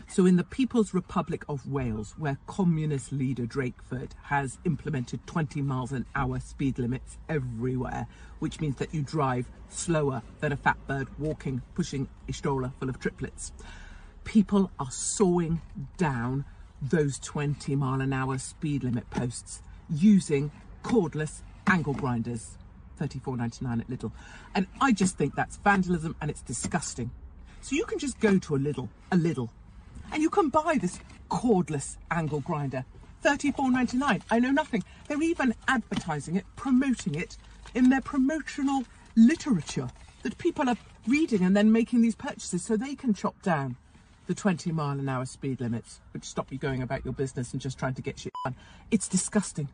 So in the People's Republic of Wales, where communist leader Drakeford has implemented 20 miles an hour speed limits everywhere, which means that you drive slower than a fat bird walking, pushing a stroller full of triplets, people are sawing down those 20 mile an hour speed limit posts using cordless angle grinders, $34.99 at Lidl. And I just think that's vandalism and it's disgusting. So you can just go to a Lidl, and you can buy this cordless angle grinder, $34.99. I know nothing. They're even advertising it, promoting it in their promotional literature that people are reading and then making these purchases so they can chop down the 20 mile an hour speed limits, which stop you going about your business and just trying to get shit done. It's disgusting.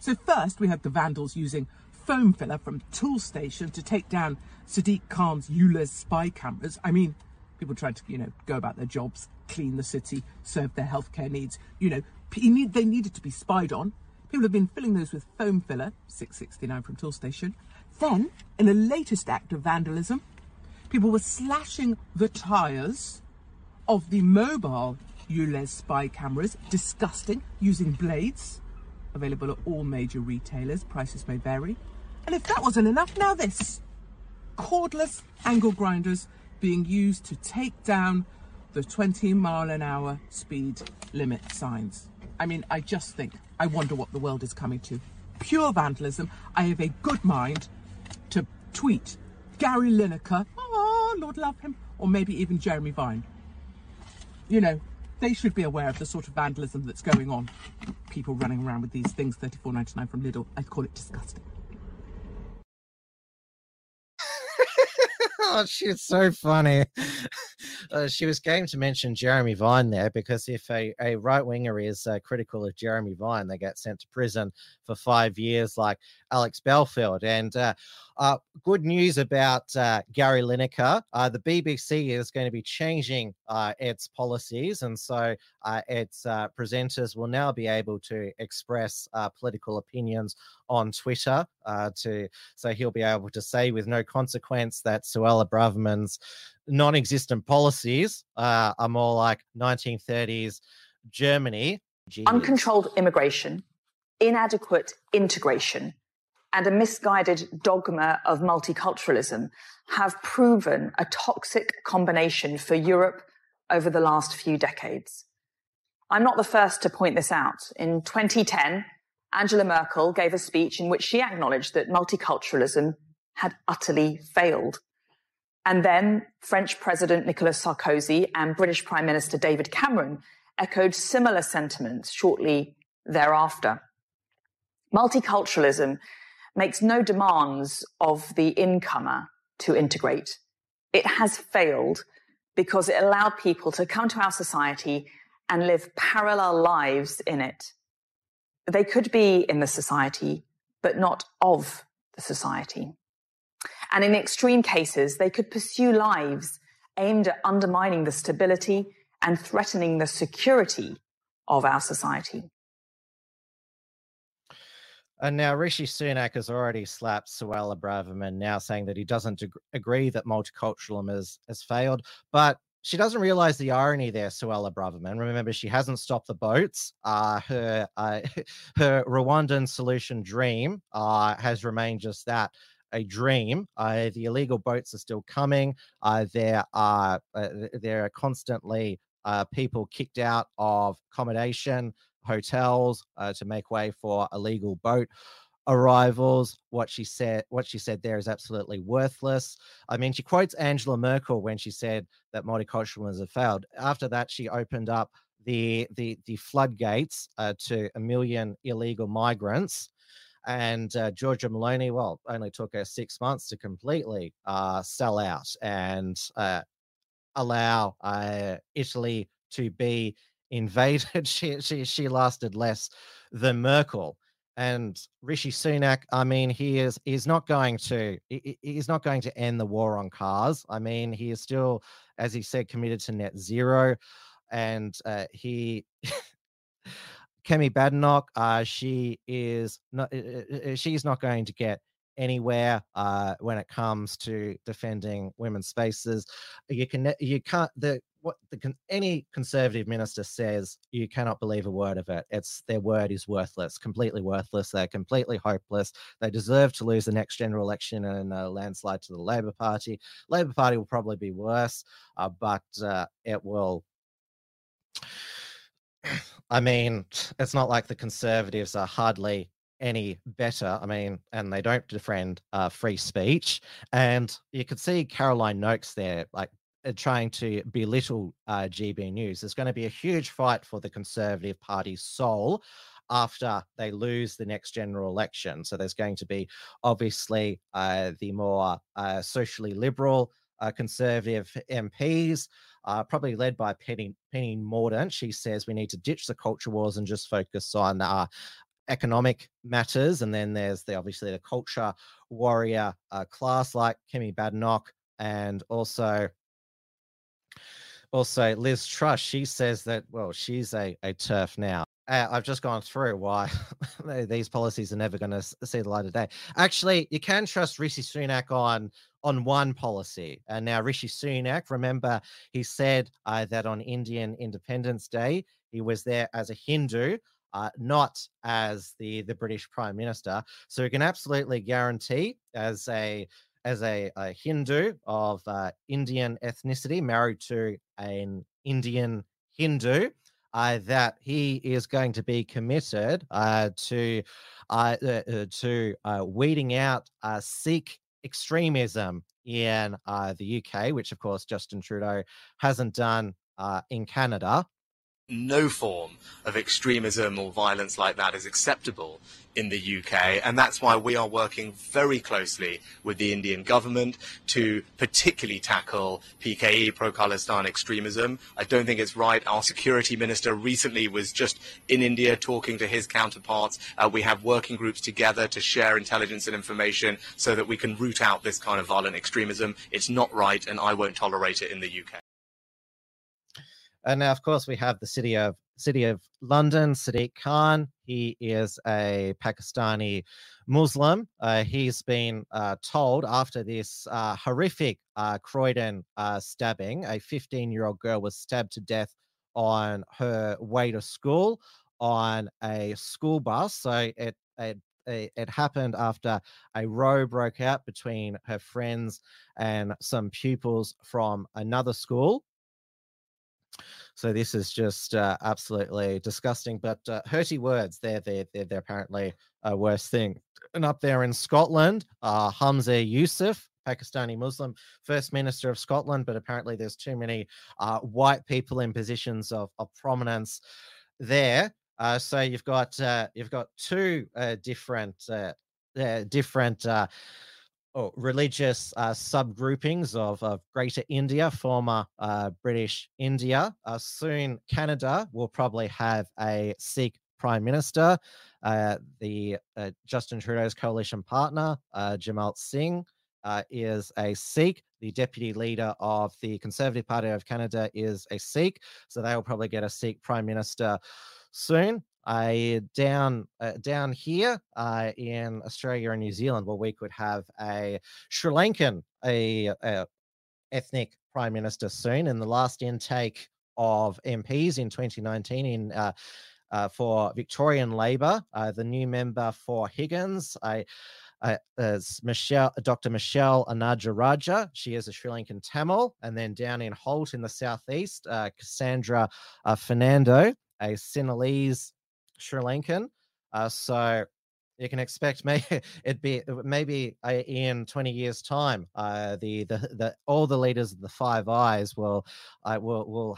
So first we have the vandals using foam filler from Tool Station to take down Sadiq Khan's ULEZ spy cameras. I mean, people tried to, go about their jobs, clean the city, serve their healthcare needs. They needed to be spied on. People have been filling those with foam filler, $6.69 from Tool Station. Then, in a latest act of vandalism, people were slashing the tyres of the mobile ULEZ spy cameras, disgusting, using blades. Available at all major retailers, prices may vary. And if that wasn't enough, now this. Cordless angle grinders being used to take down the 20 mile an hour speed limit signs. I mean, I just think, I wonder what the world is coming to. Pure vandalism. I have a good mind to tweet Gary Lineker, oh, Lord love him, or maybe even Jeremy Vine. They should be aware of the sort of vandalism that's going on. People running around with these things, $34.99 from Lidl. I call it disgusting. Oh, she's so funny. She was game to mention Jeremy Vine there, because if a right-winger is critical of Jeremy Vine, they get sent to prison for 5 years like Alex Belfield. And good news about Gary Lineker. The BBC is going to be changing its policies, and so its presenters will now be able to express political opinions on Twitter. So he'll be able to say with no consequence that Suella Braverman's non-existent policies are more like 1930s Germany. Jeez. Uncontrolled immigration, inadequate integration, and a misguided dogma of multiculturalism have proven a toxic combination for Europe over the last few decades. I'm not the first to point this out. In 2010, Angela Merkel gave a speech in which she acknowledged that multiculturalism had utterly failed. And then French President Nicolas Sarkozy and British Prime Minister David Cameron echoed similar sentiments shortly thereafter. Multiculturalism makes no demands of the incomer to integrate. It has failed because it allowed people to come to our society and live parallel lives in it. They could be in the society, but not of the society. And in extreme cases, they could pursue lives aimed at undermining the stability and threatening the security of our society. And now Rishi Sunak has already slapped Suella Braverman, now saying that he doesn't agree that multiculturalism has failed. But she doesn't realise the irony there, Suella Braverman. Remember, she hasn't stopped the boats. Her Rwandan solution dream has remained just that, a dream. The illegal boats are still coming. There are constantly people kicked out of accommodation, hotels, to make way for illegal boat arrivals. What she said there is absolutely worthless. I mean, she quotes Angela Merkel when she said that multiculturalism has failed. After that, she opened up the floodgates to 1 million illegal migrants. And Georgia Maloney, well, only took her 6 months to completely sell out and allow Italy to be invaded. She lasted less than Merkel. And Rishi Sunak, I mean, he's not going to end the war on cars. I mean, he is still, as he said, committed to net zero. And Kemi Badenoch, she's not going to get anywhere when it comes to defending women's spaces. Any conservative minister says, you cannot believe a word of it. Their word is worthless, completely worthless. They're completely hopeless. They deserve to lose the next general election in a landslide to the Labor Party. Labor Party will probably be worse, but it will. I mean, it's not like the Conservatives are hardly any better. I mean, and they don't defend free speech. And you could see Caroline Noakes there, like, trying to belittle GB News. There's going to be a huge fight for the Conservative Party's soul after they lose the next general election. So there's going to be, obviously, the more socially liberal Conservative MPs, probably led by Penny Mordaunt. She says we need to ditch the culture wars and just focus on economic matters. And then there's obviously the culture warrior class like Kemi Badenoch, and also Liz Truss. She says that, well, she's a TERF now. I've just gone through why these policies are never going to see the light of day. Actually, you can trust Rishi Sunak on one policy. And now Rishi Sunak, remember, he said that on Indian Independence Day, he was there as a Hindu, not as the British Prime Minister. So you can absolutely guarantee, as a Hindu of Indian ethnicity, married to an Indian Hindu, that he is going to be committed to weeding out Sikh extremism in the UK, which, of course, Justin Trudeau hasn't done in Canada. No form of extremism or violence like that is acceptable in the UK, and that's why we are working very closely with the Indian government to particularly tackle PKE, pro-Khalistan extremism. I don't think it's right. Our security minister recently was just in India talking to his counterparts. We have working groups together to share intelligence and information so that we can root out this kind of violent extremism. It's not right, and I won't tolerate it in the UK. And now, of course, we have the city of London, Sadiq Khan. He is a Pakistani Muslim. He's been told after this horrific Croydon stabbing, a 15-year-old girl was stabbed to death on her way to school on a school bus. So it it happened after a row broke out between her friends and some pupils from another school. So this is just absolutely disgusting. But hurty words, they're apparently a worse thing. And up there in Scotland, Humza Yousaf, Pakistani Muslim First Minister of Scotland, but apparently there's too many white people in positions of prominence there. So you've got two different religious subgroupings of Greater India, former British India. Soon Canada will probably have a Sikh Prime Minister. The Justin Trudeau's coalition partner, Jamal Singh, is a Sikh. The deputy leader of the Conservative Party of Canada is a Sikh, so they will probably get a Sikh Prime Minister soon. Down here in Australia and New Zealand, well, we could have a Sri Lankan, a ethnic Prime Minister soon. In the last intake of MPs in 2019 for Victorian Labor, the new member for Higgins, Dr. Michelle Anajaraja. She is a Sri Lankan Tamil. And then down in Holt in the southeast, Cassandra Fernando, a Sinhalese Sri Lankan. So you can expect maybe in 20 years' time, all the leaders of the Five Eyes will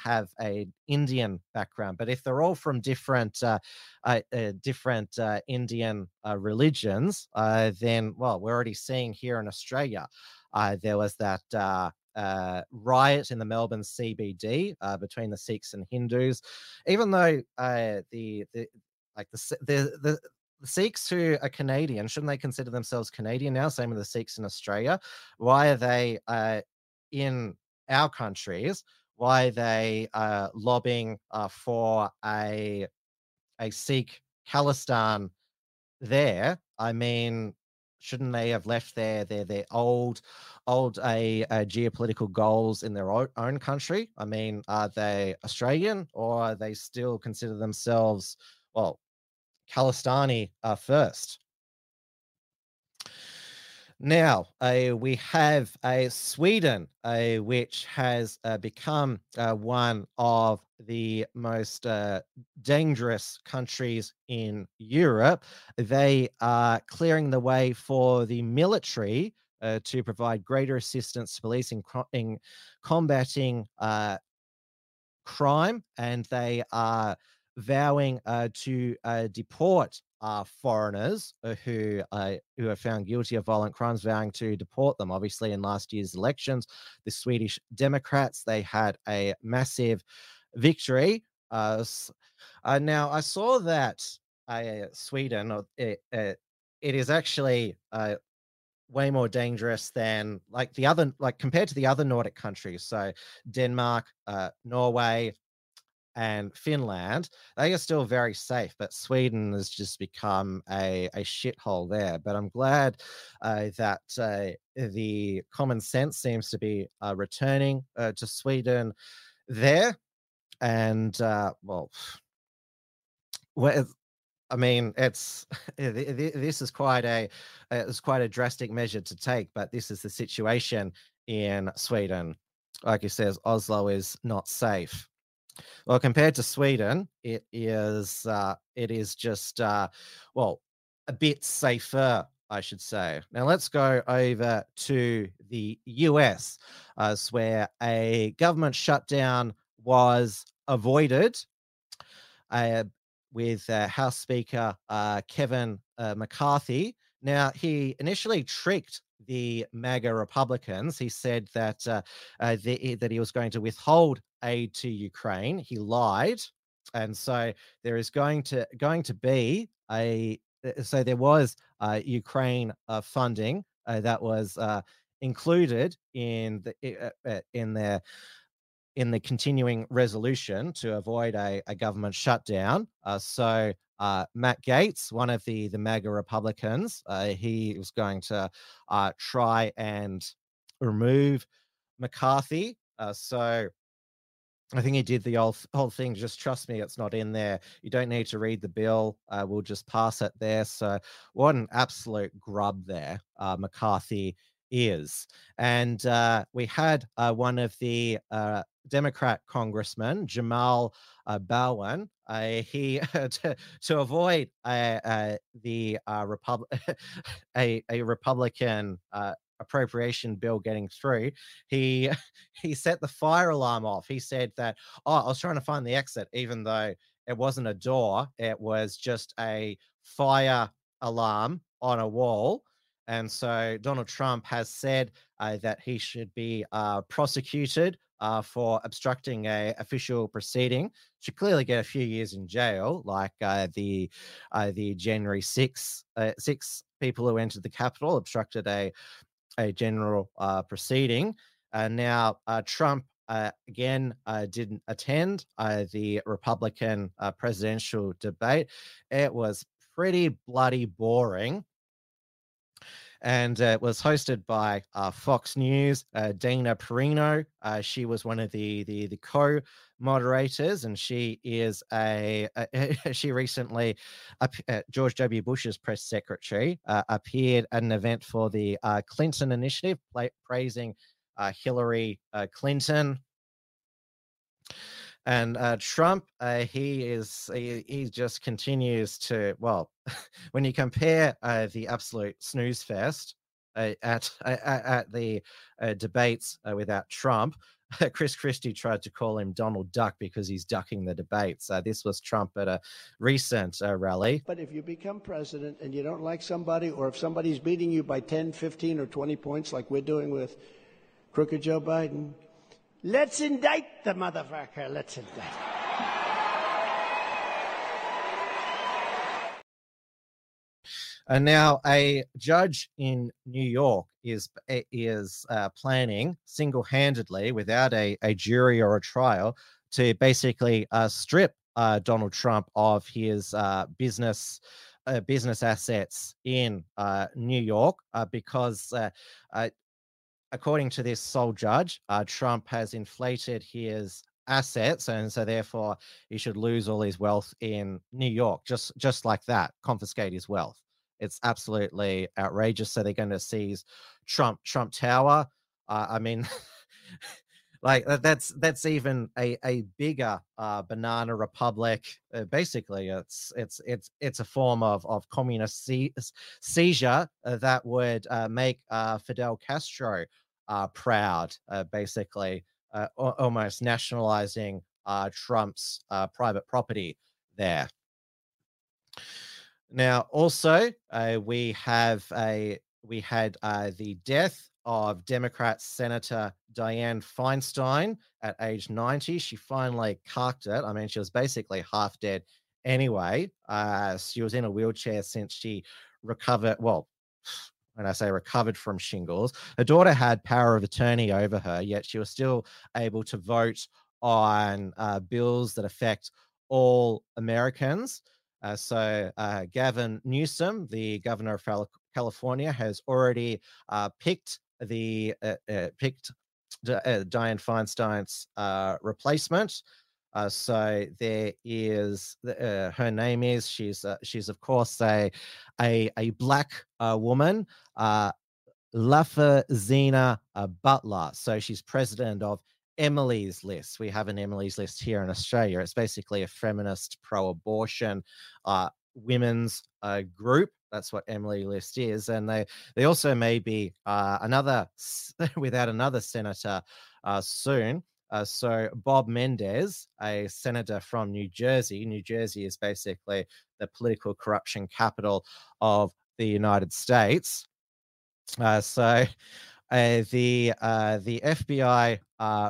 have an Indian background. But if they're all from different Indian religions, then, well, we're already seeing here in Australia, there was that riot in the Melbourne CBD between the Sikhs and Hindus, even though the Sikhs who are Canadian, shouldn't they consider themselves Canadian now? Same with the Sikhs in Australia. Why are they in our countries? Why are they lobbying for a Sikh Khalistan there? I mean, shouldn't they have left their old geopolitical goals in their own country? I mean, are they Australian, or are they still consider themselves, well, Khalistani first? Now, we have Sweden, which has become one of the most dangerous countries in Europe. They are clearing the way for the military to provide greater assistance to police in combating crime, and they are vowing to deport foreigners who are found guilty of violent crimes, vowing to deport them. Obviously, in last year's elections, the Swedish Democrats, they had a massive victory. Now, I saw that Sweden, it is actually way more dangerous than compared to the other Nordic countries. So Denmark, Norway, and Finland, they are still very safe, but Sweden has just become a shithole there. But I'm glad that the common sense seems to be returning to Sweden there. And this is quite a drastic measure to take, but this is the situation in Sweden. Like he says, Oslo is not safe. Well, compared to Sweden, it is just a bit safer, I should say. Now let's go over to the US, where a government shutdown was avoided with House Speaker Kevin McCarthy. Now, he initially tricked the MAGA Republicans. He said that that he was going to withhold aid to Ukraine. He lied, and so there is going to be Ukraine funding that was included in the continuing resolution to avoid a government shutdown. Matt Gaetz, one of the MAGA Republicans, he was going to try and remove McCarthy. So I think he did the whole thing, just trust me, it's not in there. You don't need to read the bill. We'll just pass it there. So what an absolute grub there, McCarthy is. And we had one of the Democrat congressmen, Jamal Bowen, he to avoid the a Republican appropriation bill getting through, he set the fire alarm off. He said that, oh, I was trying to find the exit, even though it wasn't a door, it was just a fire alarm on a wall. And so Donald Trump has said that he should be prosecuted for obstructing a official proceeding. Should clearly get a few years in jail, like the January 6th, six people who entered the Capitol, obstructed a general proceeding. Now Trump again didn't attend the Republican presidential debate. It was pretty bloody boring. And it was hosted by Fox News, Dana Perino. She was one of the co-moderators, and she is she recently, George W. Bush's press secretary, appeared at an event for the Clinton Initiative, praising Hillary Clinton. And Trump, he just continues to, well, when you compare the absolute snooze fest at the debates without Trump, Chris Christie tried to call him Donald Duck because he's ducking the debates. This was Trump at a recent rally. But if you become president and you don't like somebody, or if somebody's beating you by 10, 15 or 20 points like we're doing with crooked Joe Biden, let's indict the motherfucker. Let's indict him. And now a judge in New York is planning single-handedly, without a jury or a trial, to basically strip Donald Trump of his business assets in New York because. According to this sole judge, Trump has inflated his assets, and so therefore he should lose all his wealth in New York, just like that, confiscate his wealth. It's absolutely outrageous. So they're going to seize Trump Tower. I mean, like that's even a bigger banana republic. Basically, it's a form of communist seizure that would make Fidel Castro. Proud, basically, almost nationalizing Trump's private property there. Now, also, we had the death of Democrat Senator Dianne Feinstein at age 90. She finally carked it. I mean, she was basically half dead anyway. She was in a wheelchair since she recovered. Well. When I say recovered from shingles, her daughter had power of attorney over her, yet she was still able to vote on bills that affect all Americans. So Gavin Newsom, the governor of California, has already picked Dianne Feinstein's replacement. So there is her name is she's of course a black woman, LaFazina Butler. So she's president of Emily's List. We have an Emily's List here in Australia. It's basically a feminist pro-abortion women's group. That's what Emily List is, and they also may be without another senator soon. So Bob Menendez, a senator from New Jersey. New Jersey is basically the political corruption capital of the United States. So the FBI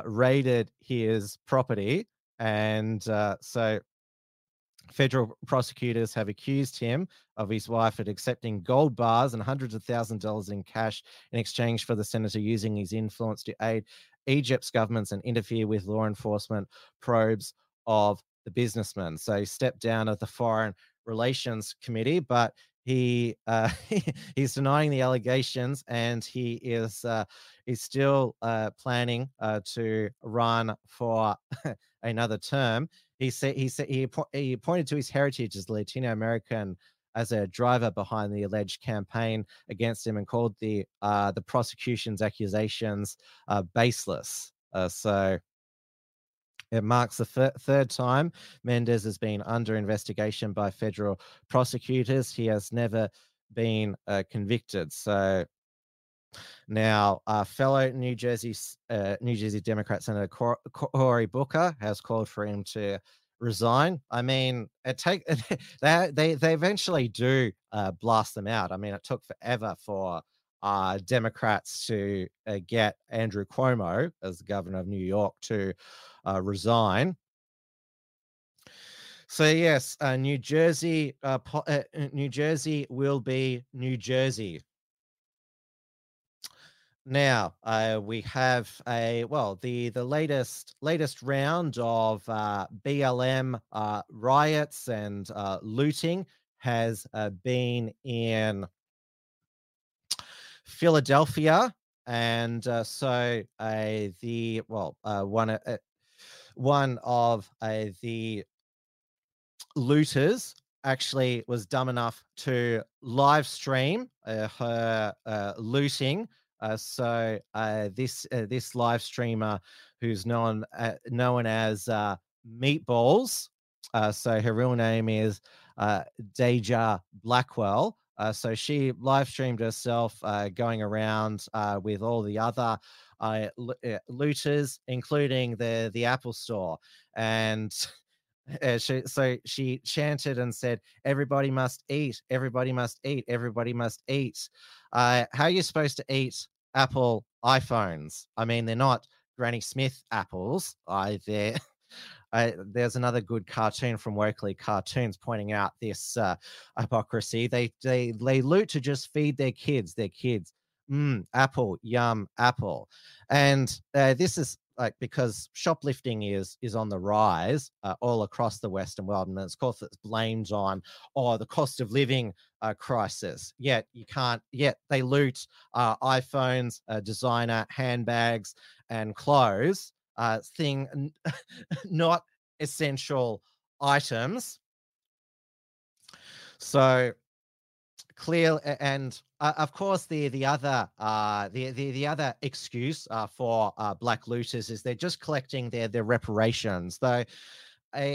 raided his property, and so federal prosecutors have accused him of his wife at accepting gold bars and hundreds of thousands of dollars in cash in exchange for the senator using his influence to aid Egypt's governments and interfere with law enforcement probes of the businessman. So he stepped down at the Foreign Relations Committee, but he he's denying the allegations, and he is planning to run for another term. He pointed to his heritage as Latino American as a driver behind the alleged campaign against him, and called the prosecution's accusations baseless. So it marks the third time Mendes has been under investigation by federal prosecutors. He has never been convicted. So now, fellow New Jersey Democrat Senator Cory Booker has called for him to resign. I mean, they eventually do blast them out. I mean, it took forever for Democrats to get Andrew Cuomo as the governor of New York to resign. So yes, New Jersey will be New Jersey. Now we have the latest round of BLM riots and looting has been in Philadelphia, and one of the looters actually was dumb enough to live stream her looting. This live streamer, who's known as Meatballs, so her real name is Deja Blackwell. So she live streamed herself going around with all the other looters, including the Apple Store, and she chanted and said, "Everybody must eat, everybody must eat, everybody must eat." How are you supposed to eat Apple iPhones? I mean, they're not Granny Smith apples. There's another good cartoon from Wokley Cartoons pointing out this hypocrisy. They loot to just feed their kids. Apple, yum, apple. And this is like because shoplifting is on the rise all across the Western world, and of course it's blamed on the cost of living crisis. Yet they loot iPhones, designer handbags, and clothes. Not essential items. So clear, and of course the other excuse for black looters is they're just collecting their reparations. Though,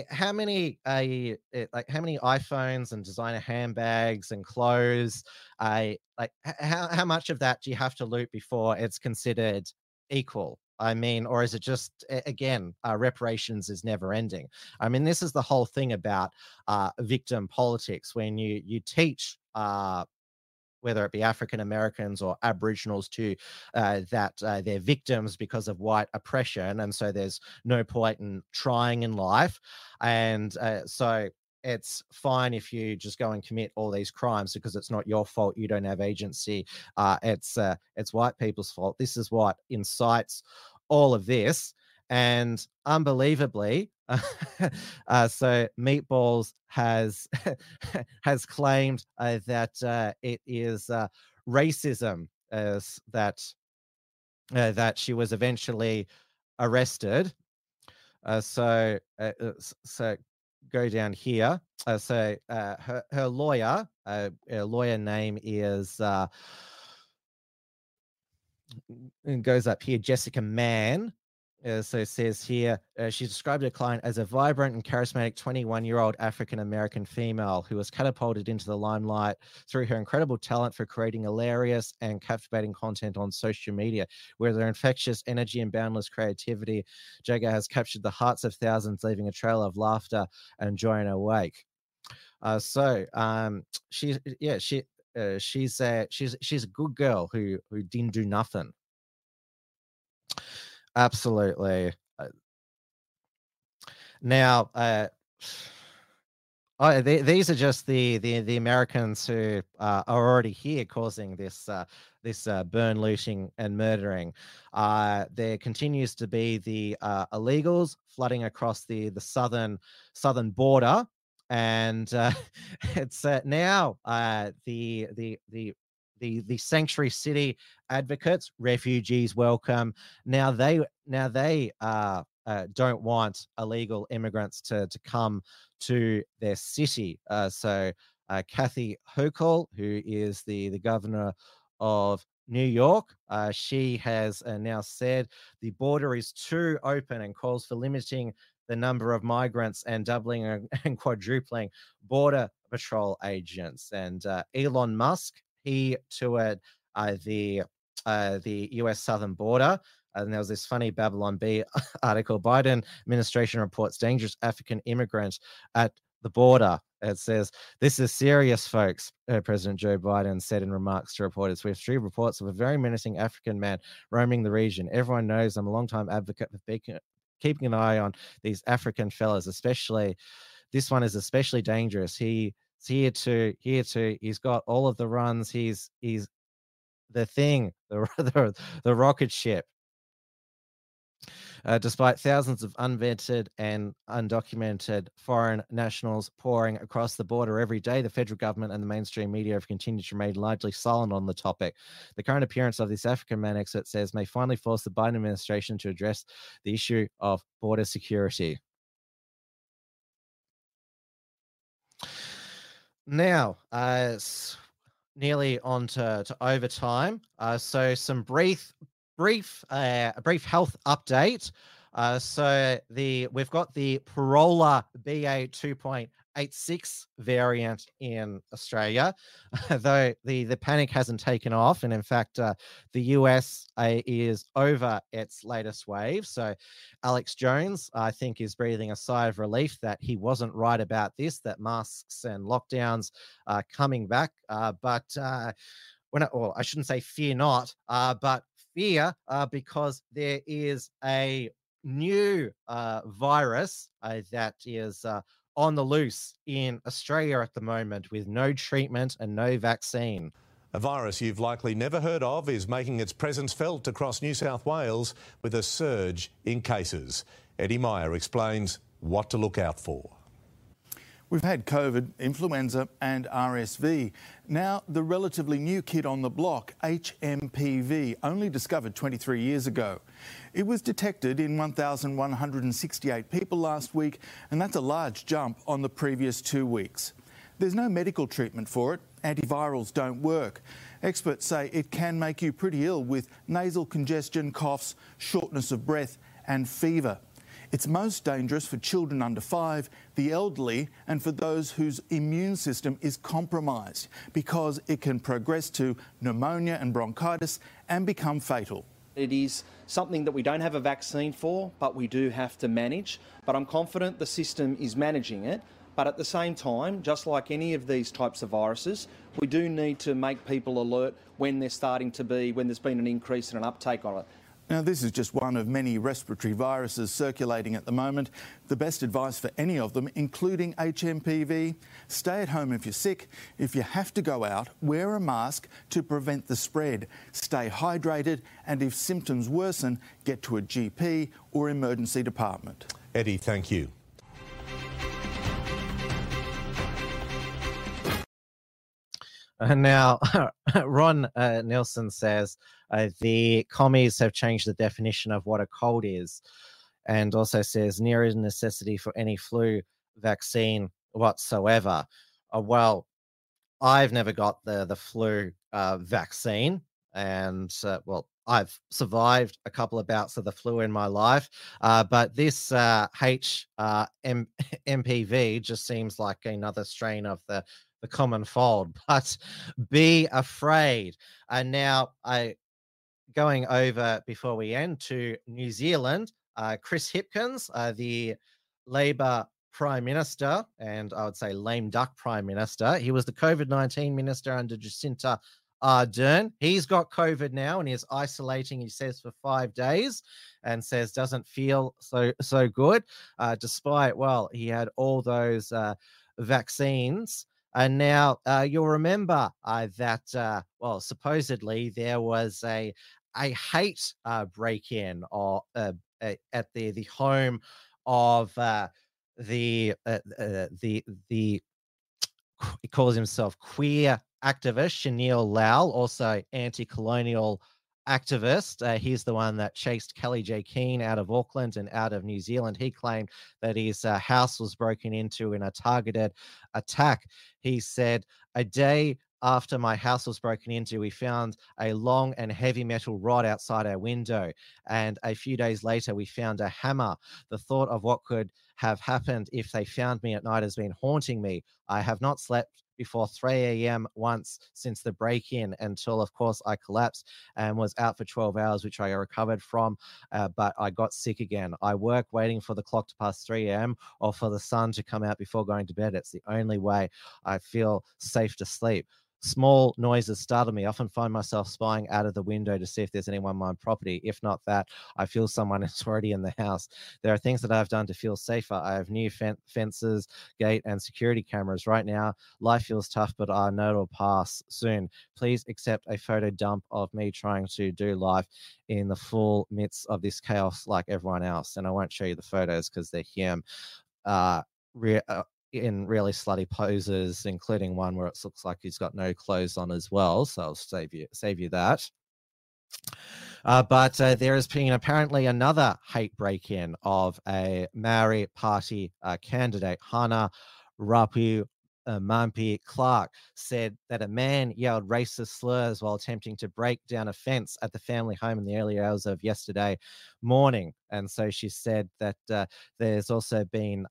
how many iPhones and designer handbags and clothes? How much of that do you have to loot before it's considered equal? I mean, or is it just, again, reparations is never ending? I mean, this is the whole thing about victim politics. When you teach, whether it be African Americans or Aboriginals, to that they're victims because of white oppression, and so there's no point in trying in life. And so it's fine if you just go and commit all these crimes because it's not your fault. You don't have agency. It's white people's fault. This is what incites all of this. And unbelievably, so Meatballs has claimed that it is racism that she was eventually arrested. Go down here. Her lawyer, name is goes up here, Jessica Mann. Says here, she described her client as a vibrant and charismatic 21-year-old African-American female who was catapulted into the limelight through her incredible talent for creating hilarious and captivating content on social media. With her infectious energy and boundless creativity, Jaga has captured the hearts of thousands, leaving a trail of laughter and joy in her wake. She's a good girl who didn't do nothing. Absolutely. Now, these are just the Americans who are already here causing this burn, looting, and murdering. There continues to be the illegals flooding across the southern border. And it's now the sanctuary city advocates, refugees welcome. Now they don't want illegal immigrants to come to their city. So Kathy Hochul, who is the governor of New York, she has now said the border is too open and calls for limiting the number of migrants and doubling and quadrupling border patrol agents. And Elon Musk, he toured the US southern border. And there was this funny Babylon Bee article, Biden administration reports dangerous African immigrant at the border. It says, "This is serious, folks," President Joe Biden said in remarks to reporters. "We have three reports of a very menacing African man roaming the region. Everyone knows I'm a long-time advocate for keeping an eye on these African fellas, especially this one is especially dangerous. He's here too. He's got all of the runs. He's the thing, the rocket ship." Despite thousands of unvented and undocumented foreign nationals pouring across the border every day, the federal government and the mainstream media have continued to remain largely silent on the topic. The current appearance of this African man, expert says, may finally force the Biden administration to address the issue of border security. Now, nearly on to overtime. So some brief health update. We've got the Parola BA 2.86 variant in Australia, though the panic hasn't taken off, and in fact the US is over its latest wave. So Alex Jones, I think, is breathing a sigh of relief that he wasn't right about this, that masks and lockdowns are coming back. I shouldn't say fear not, but fear, because there is a new virus that is on the loose in Australia at the moment with no treatment and no vaccine. A virus you've likely never heard of is making its presence felt across New South Wales with a surge in cases. Eddie Meyer explains what to look out for. We've had COVID, influenza and RSV. Now the relatively new kid on the block, HMPV, only discovered 23 years ago. It was detected in 1,168 people last week, and that's a large jump on the previous 2 weeks. There's no medical treatment for it. Antivirals don't work. Experts say it can make you pretty ill with nasal congestion, coughs, shortness of breath and fever. It's most dangerous for children under 5, the elderly, and for those whose immune system is compromised, because it can progress to pneumonia and bronchitis and become fatal. It is something that we don't have a vaccine for, but we do have to manage. But I'm confident the system is managing it. But at the same time, just like any of these types of viruses, we do need to make people alert when there's been an increase and an uptake on it. Now, this is just one of many respiratory viruses circulating at the moment. The best advice for any of them, including HMPV, stay at home if you're sick. If you have to go out, wear a mask to prevent the spread. Stay hydrated, and if symptoms worsen, get to a GP or emergency department. Eddie, thank you. And now Ron Nielsen says the commies have changed the definition of what a cold is, and also says near is a necessity for any flu vaccine whatsoever. Well, I've never got the flu vaccine, and I've survived a couple of bouts of the flu in my life, but this HMPV just seems like another strain of the common fold. But be afraid. And now going over before we end to New Zealand, Chris Hipkins, the Labor Prime Minister, and I would say lame duck Prime Minister. He was the COVID-19 Minister under Jacinta Ardern. He's got COVID now and he's isolating, he says, for 5 days, and says doesn't feel so good, despite, he had all those vaccines. And now you'll remember that, supposedly there was a hate break-in at the home of the he calls himself queer activist Shanil Lowell, also anti-colonial activist. He's the one that chased Kelly J. Keane out of Auckland and out of New Zealand. He claimed that his house was broken into in a targeted attack. He said, "A day after my house was broken into, we found a long and heavy metal rod outside our window. And a few days later, we found a hammer. The thought of what could have happened if they found me at night has been haunting me. I have not slept before 3 a.m. once since the break-in until, of course, I collapsed and was out for 12 hours, which I recovered from, but I got sick again. I work waiting for the clock to pass 3 a.m. or for the sun to come out before going to bed. It's the only way I feel safe to sleep. Small noises startle me. I often find myself spying out of the window to see if there's anyone on my property. If not that, I feel someone is already in the house. There are things that I've done to feel safer. I have new fences, gate, and security cameras. Right now, life feels tough, but I know it'll pass soon. Please accept a photo dump of me trying to do life in the full midst of this chaos like everyone else." And I won't show you the photos because they're him in really slutty poses, including one where it looks like he's got no clothes on as well. So I'll save you that. But there has been apparently another hate break-in of a Maori Party candidate. Hana Rapu Mampi Clark said that a man yelled racist slurs while attempting to break down a fence at the family home in the early hours of yesterday morning. And so she said that there's also been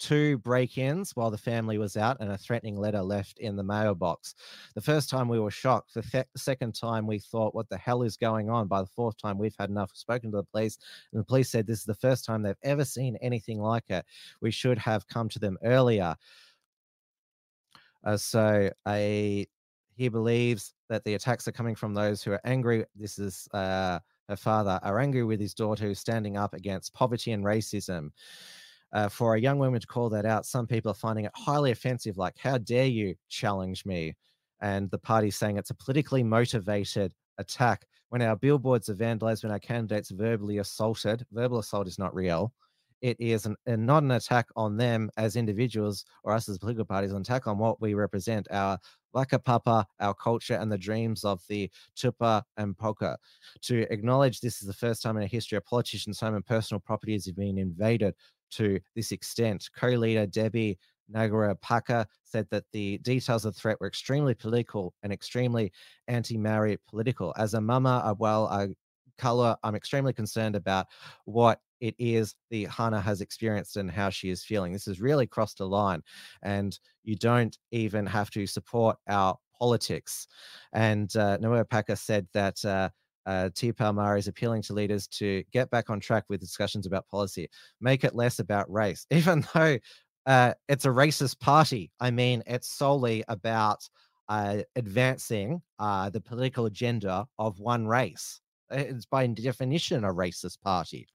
two break-ins while the family was out and a threatening letter left in the mailbox. "The first time we were shocked. The second time we thought, what the hell is going on? By the fourth time, we've had enough. We've spoken to the police, and the police said this is the first time they've ever seen anything like it. We should have come to them earlier." He believes that the attacks are coming from those who are angry. This is her father, are angry with his daughter who's standing up against poverty and racism. For a young woman to call that out, some people are finding it highly offensive, like, how dare you challenge me? And the party's saying it's a politically motivated attack. When our billboards are vandalized, when our candidates are verbally assaulted — verbal assault is not real. It is not an attack on them as individuals or us as political parties, an attack on what we represent, our Lakapapa, our culture, and the dreams of the Tupa and Poka. To acknowledge this is the first time in our history a politician's home and personal properties have been invaded to this extent. Co-leader Debbie Nagarapaka said that the details of the threat were extremely political and extremely anti-Maori political. "As a mama, I'm extremely concerned about what it is the Hana has experienced and how she is feeling. This has really crossed a line, and you don't even have to support our politics." And Nagarapaka said that Te Pau Māori is appealing to leaders to get back on track with discussions about policy. Make it less about race, even though it's a racist party. I mean, it's solely about advancing the political agenda of one race. It's by definition a racist party.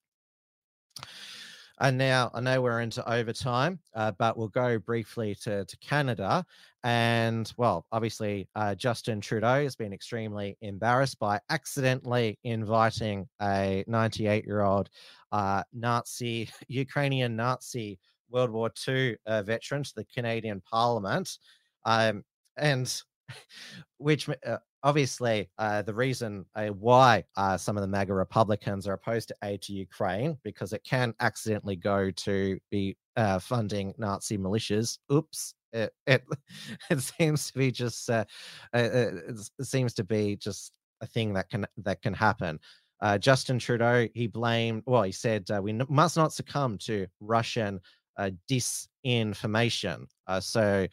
And now I know we're into overtime, but we'll go briefly to Canada. And, well, obviously, Justin Trudeau has been extremely embarrassed by accidentally inviting a 98-year-old Ukrainian Nazi World War II veteran to the Canadian Parliament, and which... obviously, the reason why some of the MAGA Republicans are opposed to aid to Ukraine, because it can accidentally go to be funding Nazi militias. Oops. It seems to be just it seems to be just a thing that can happen. Justin Trudeau, he said, we must not succumb to Russian disinformation. So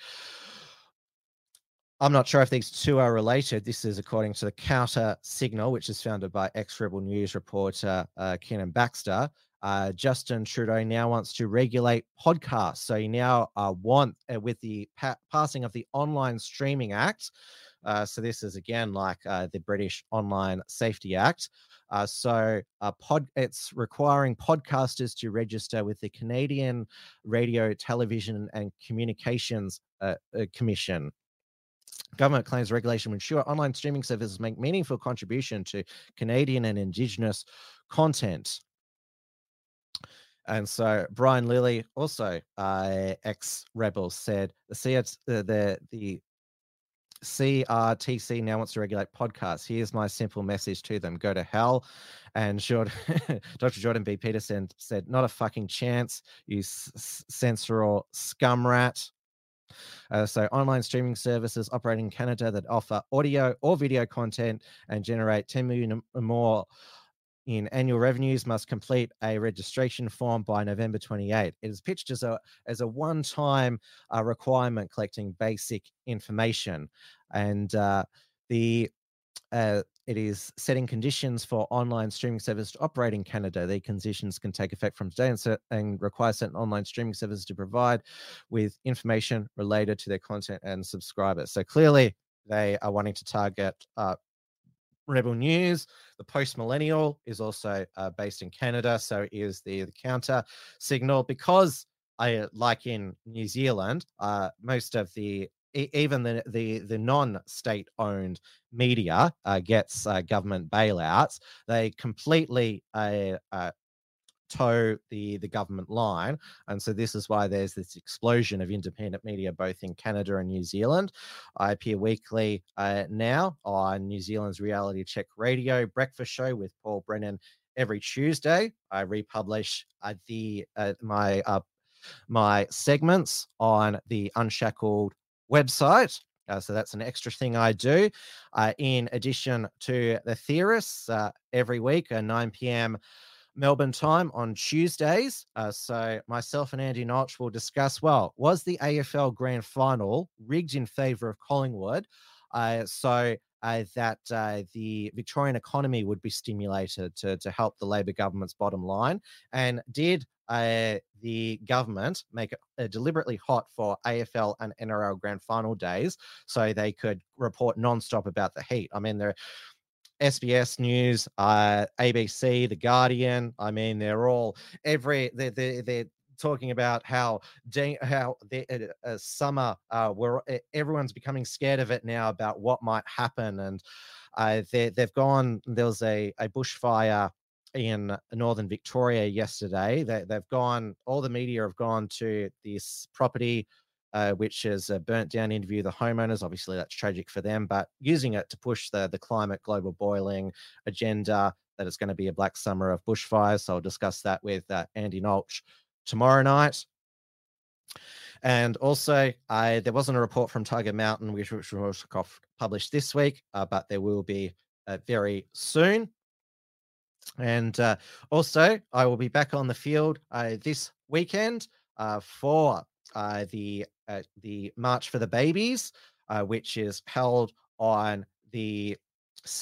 I'm not sure if these two are related. This is according to the Counter Signal, which is founded by ex-Rebel News reporter Kenan Baxter. Justin Trudeau now wants to regulate podcasts. So he now with the passing of the Online Streaming Act. So this is, again, like the British Online Safety Act. It's requiring podcasters to register with the Canadian Radio, Television and Communications Commission. Government claims regulation would ensure online streaming services make meaningful contribution to Canadian and Indigenous content. And so Brian Lilly, also ex-Rebels, said the CRTC now wants to regulate podcasts. Here's my simple message to them. Go to hell. And Dr. Jordan B. Peterson said, not a fucking chance, you censoral scum rat. So online streaming services operating in Canada that offer audio or video content and generate 10 million or more in annual revenues must complete a registration form by November 28. It is pitched as a one-time requirement collecting basic information, and it is setting conditions for online streaming services to operate in Canada. The conditions can take effect from today and require certain online streaming services to provide with information related to their content and subscribers. So clearly they are wanting to target Rebel News. The Post Millennial is also based in Canada, so is the counter signal, because like in New Zealand, most of the even the non-state owned media gets government bailouts. They completely toe the government line, and so this is why there's this explosion of independent media both in Canada and New Zealand. I appear weekly now on New Zealand's Reality Check Radio breakfast show with Paul Brennan every Tuesday. I republish my segments on the Unshackled website. So that's an extra thing I do. In addition to The Theorists, every week at 9 p.m. Melbourne time on Tuesdays. So myself and Andy Notch will discuss, well, was the AFL Grand Final rigged in favour of Collingwood so that the Victorian economy would be stimulated to help the Labor government's bottom line? And did the government make it deliberately hot for AFL and NRL Grand Final days so they could report nonstop about the heat? I mean, there are SBS News, ABC, The Guardian. I mean, they're all they're talking about how the summer where everyone's becoming scared of it now about what might happen, and they've gone. There was a bushfire in northern Victoria yesterday. They've gone. All the media have gone to this property, which is a burnt down, interview the homeowners. Obviously, that's tragic for them, but using it to push the climate global boiling agenda, that it's going to be a black summer of bushfires. So I'll discuss that with Andy Nolch tomorrow night. And also, there wasn't a report from Tiger Mountain, which was published this week, but there will be very soon. And also, I will be back on the field this weekend for the March for the Babies, which is held on the first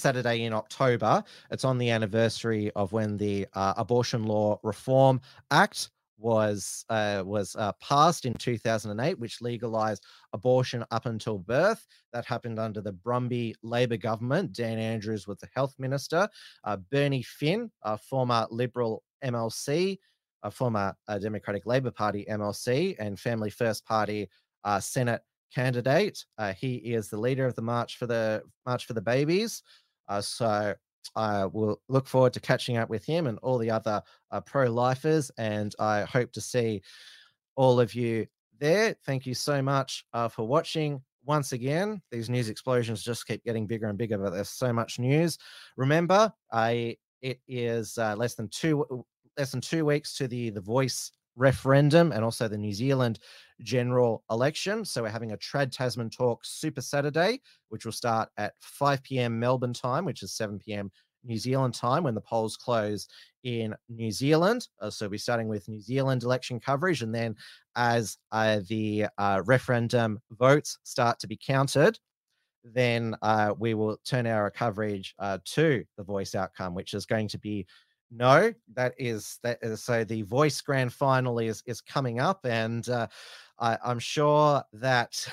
Saturday in October. It's on the anniversary of when the Abortion Law Reform Act was passed in 2008, which legalized abortion up until birth. That happened under the Brumby Labor government. Dan Andrews was the health minister. Bernie Finn, a former Liberal MLC, a former Democratic Labor Party MLC and Family First Party Senate candidate. He is the leader of the March for the Babies. So I will look forward to catching up with him and all the other pro-lifers, and I hope to see all of you there. Thank you so much for watching. Once again, these news explosions just keep getting bigger and bigger, but there's so much news. Remember, it is less than two weeks to the Voice referendum and also the New Zealand general election. So we're having a Trad Tasman Talk Super Saturday, which will start at 5 p.m. Melbourne time, which is 7 p.m. New Zealand time, when the polls close in New Zealand. So we're starting with New Zealand election coverage, and then as the referendum votes start to be counted, then we will turn our coverage to the Voice outcome, which is going to be no. That is so the Voice Grand Final is coming up, and I'm sure that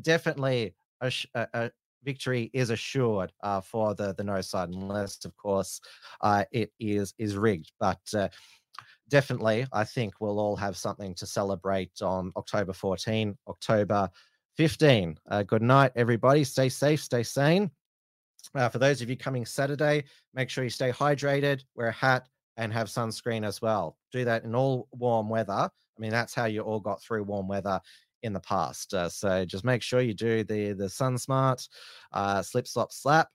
definitely a victory is assured for the no side, unless of course it is rigged. But definitely, I think we'll all have something to celebrate on October 14, October 15. Good night, everybody. Stay safe, stay sane, For those of you coming Saturday, make sure you stay hydrated, wear a hat, and have sunscreen as well. Do that in all warm weather. I mean, that's how you all got through warm weather in the past. So just make sure you do the SunSmart, slip, slop, slap,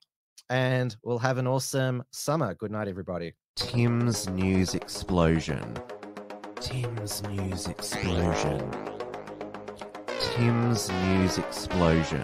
and we'll have an awesome summer. Good night, everybody. Tim's News Explosion. Tim's News Explosion. Tim's News Explosion.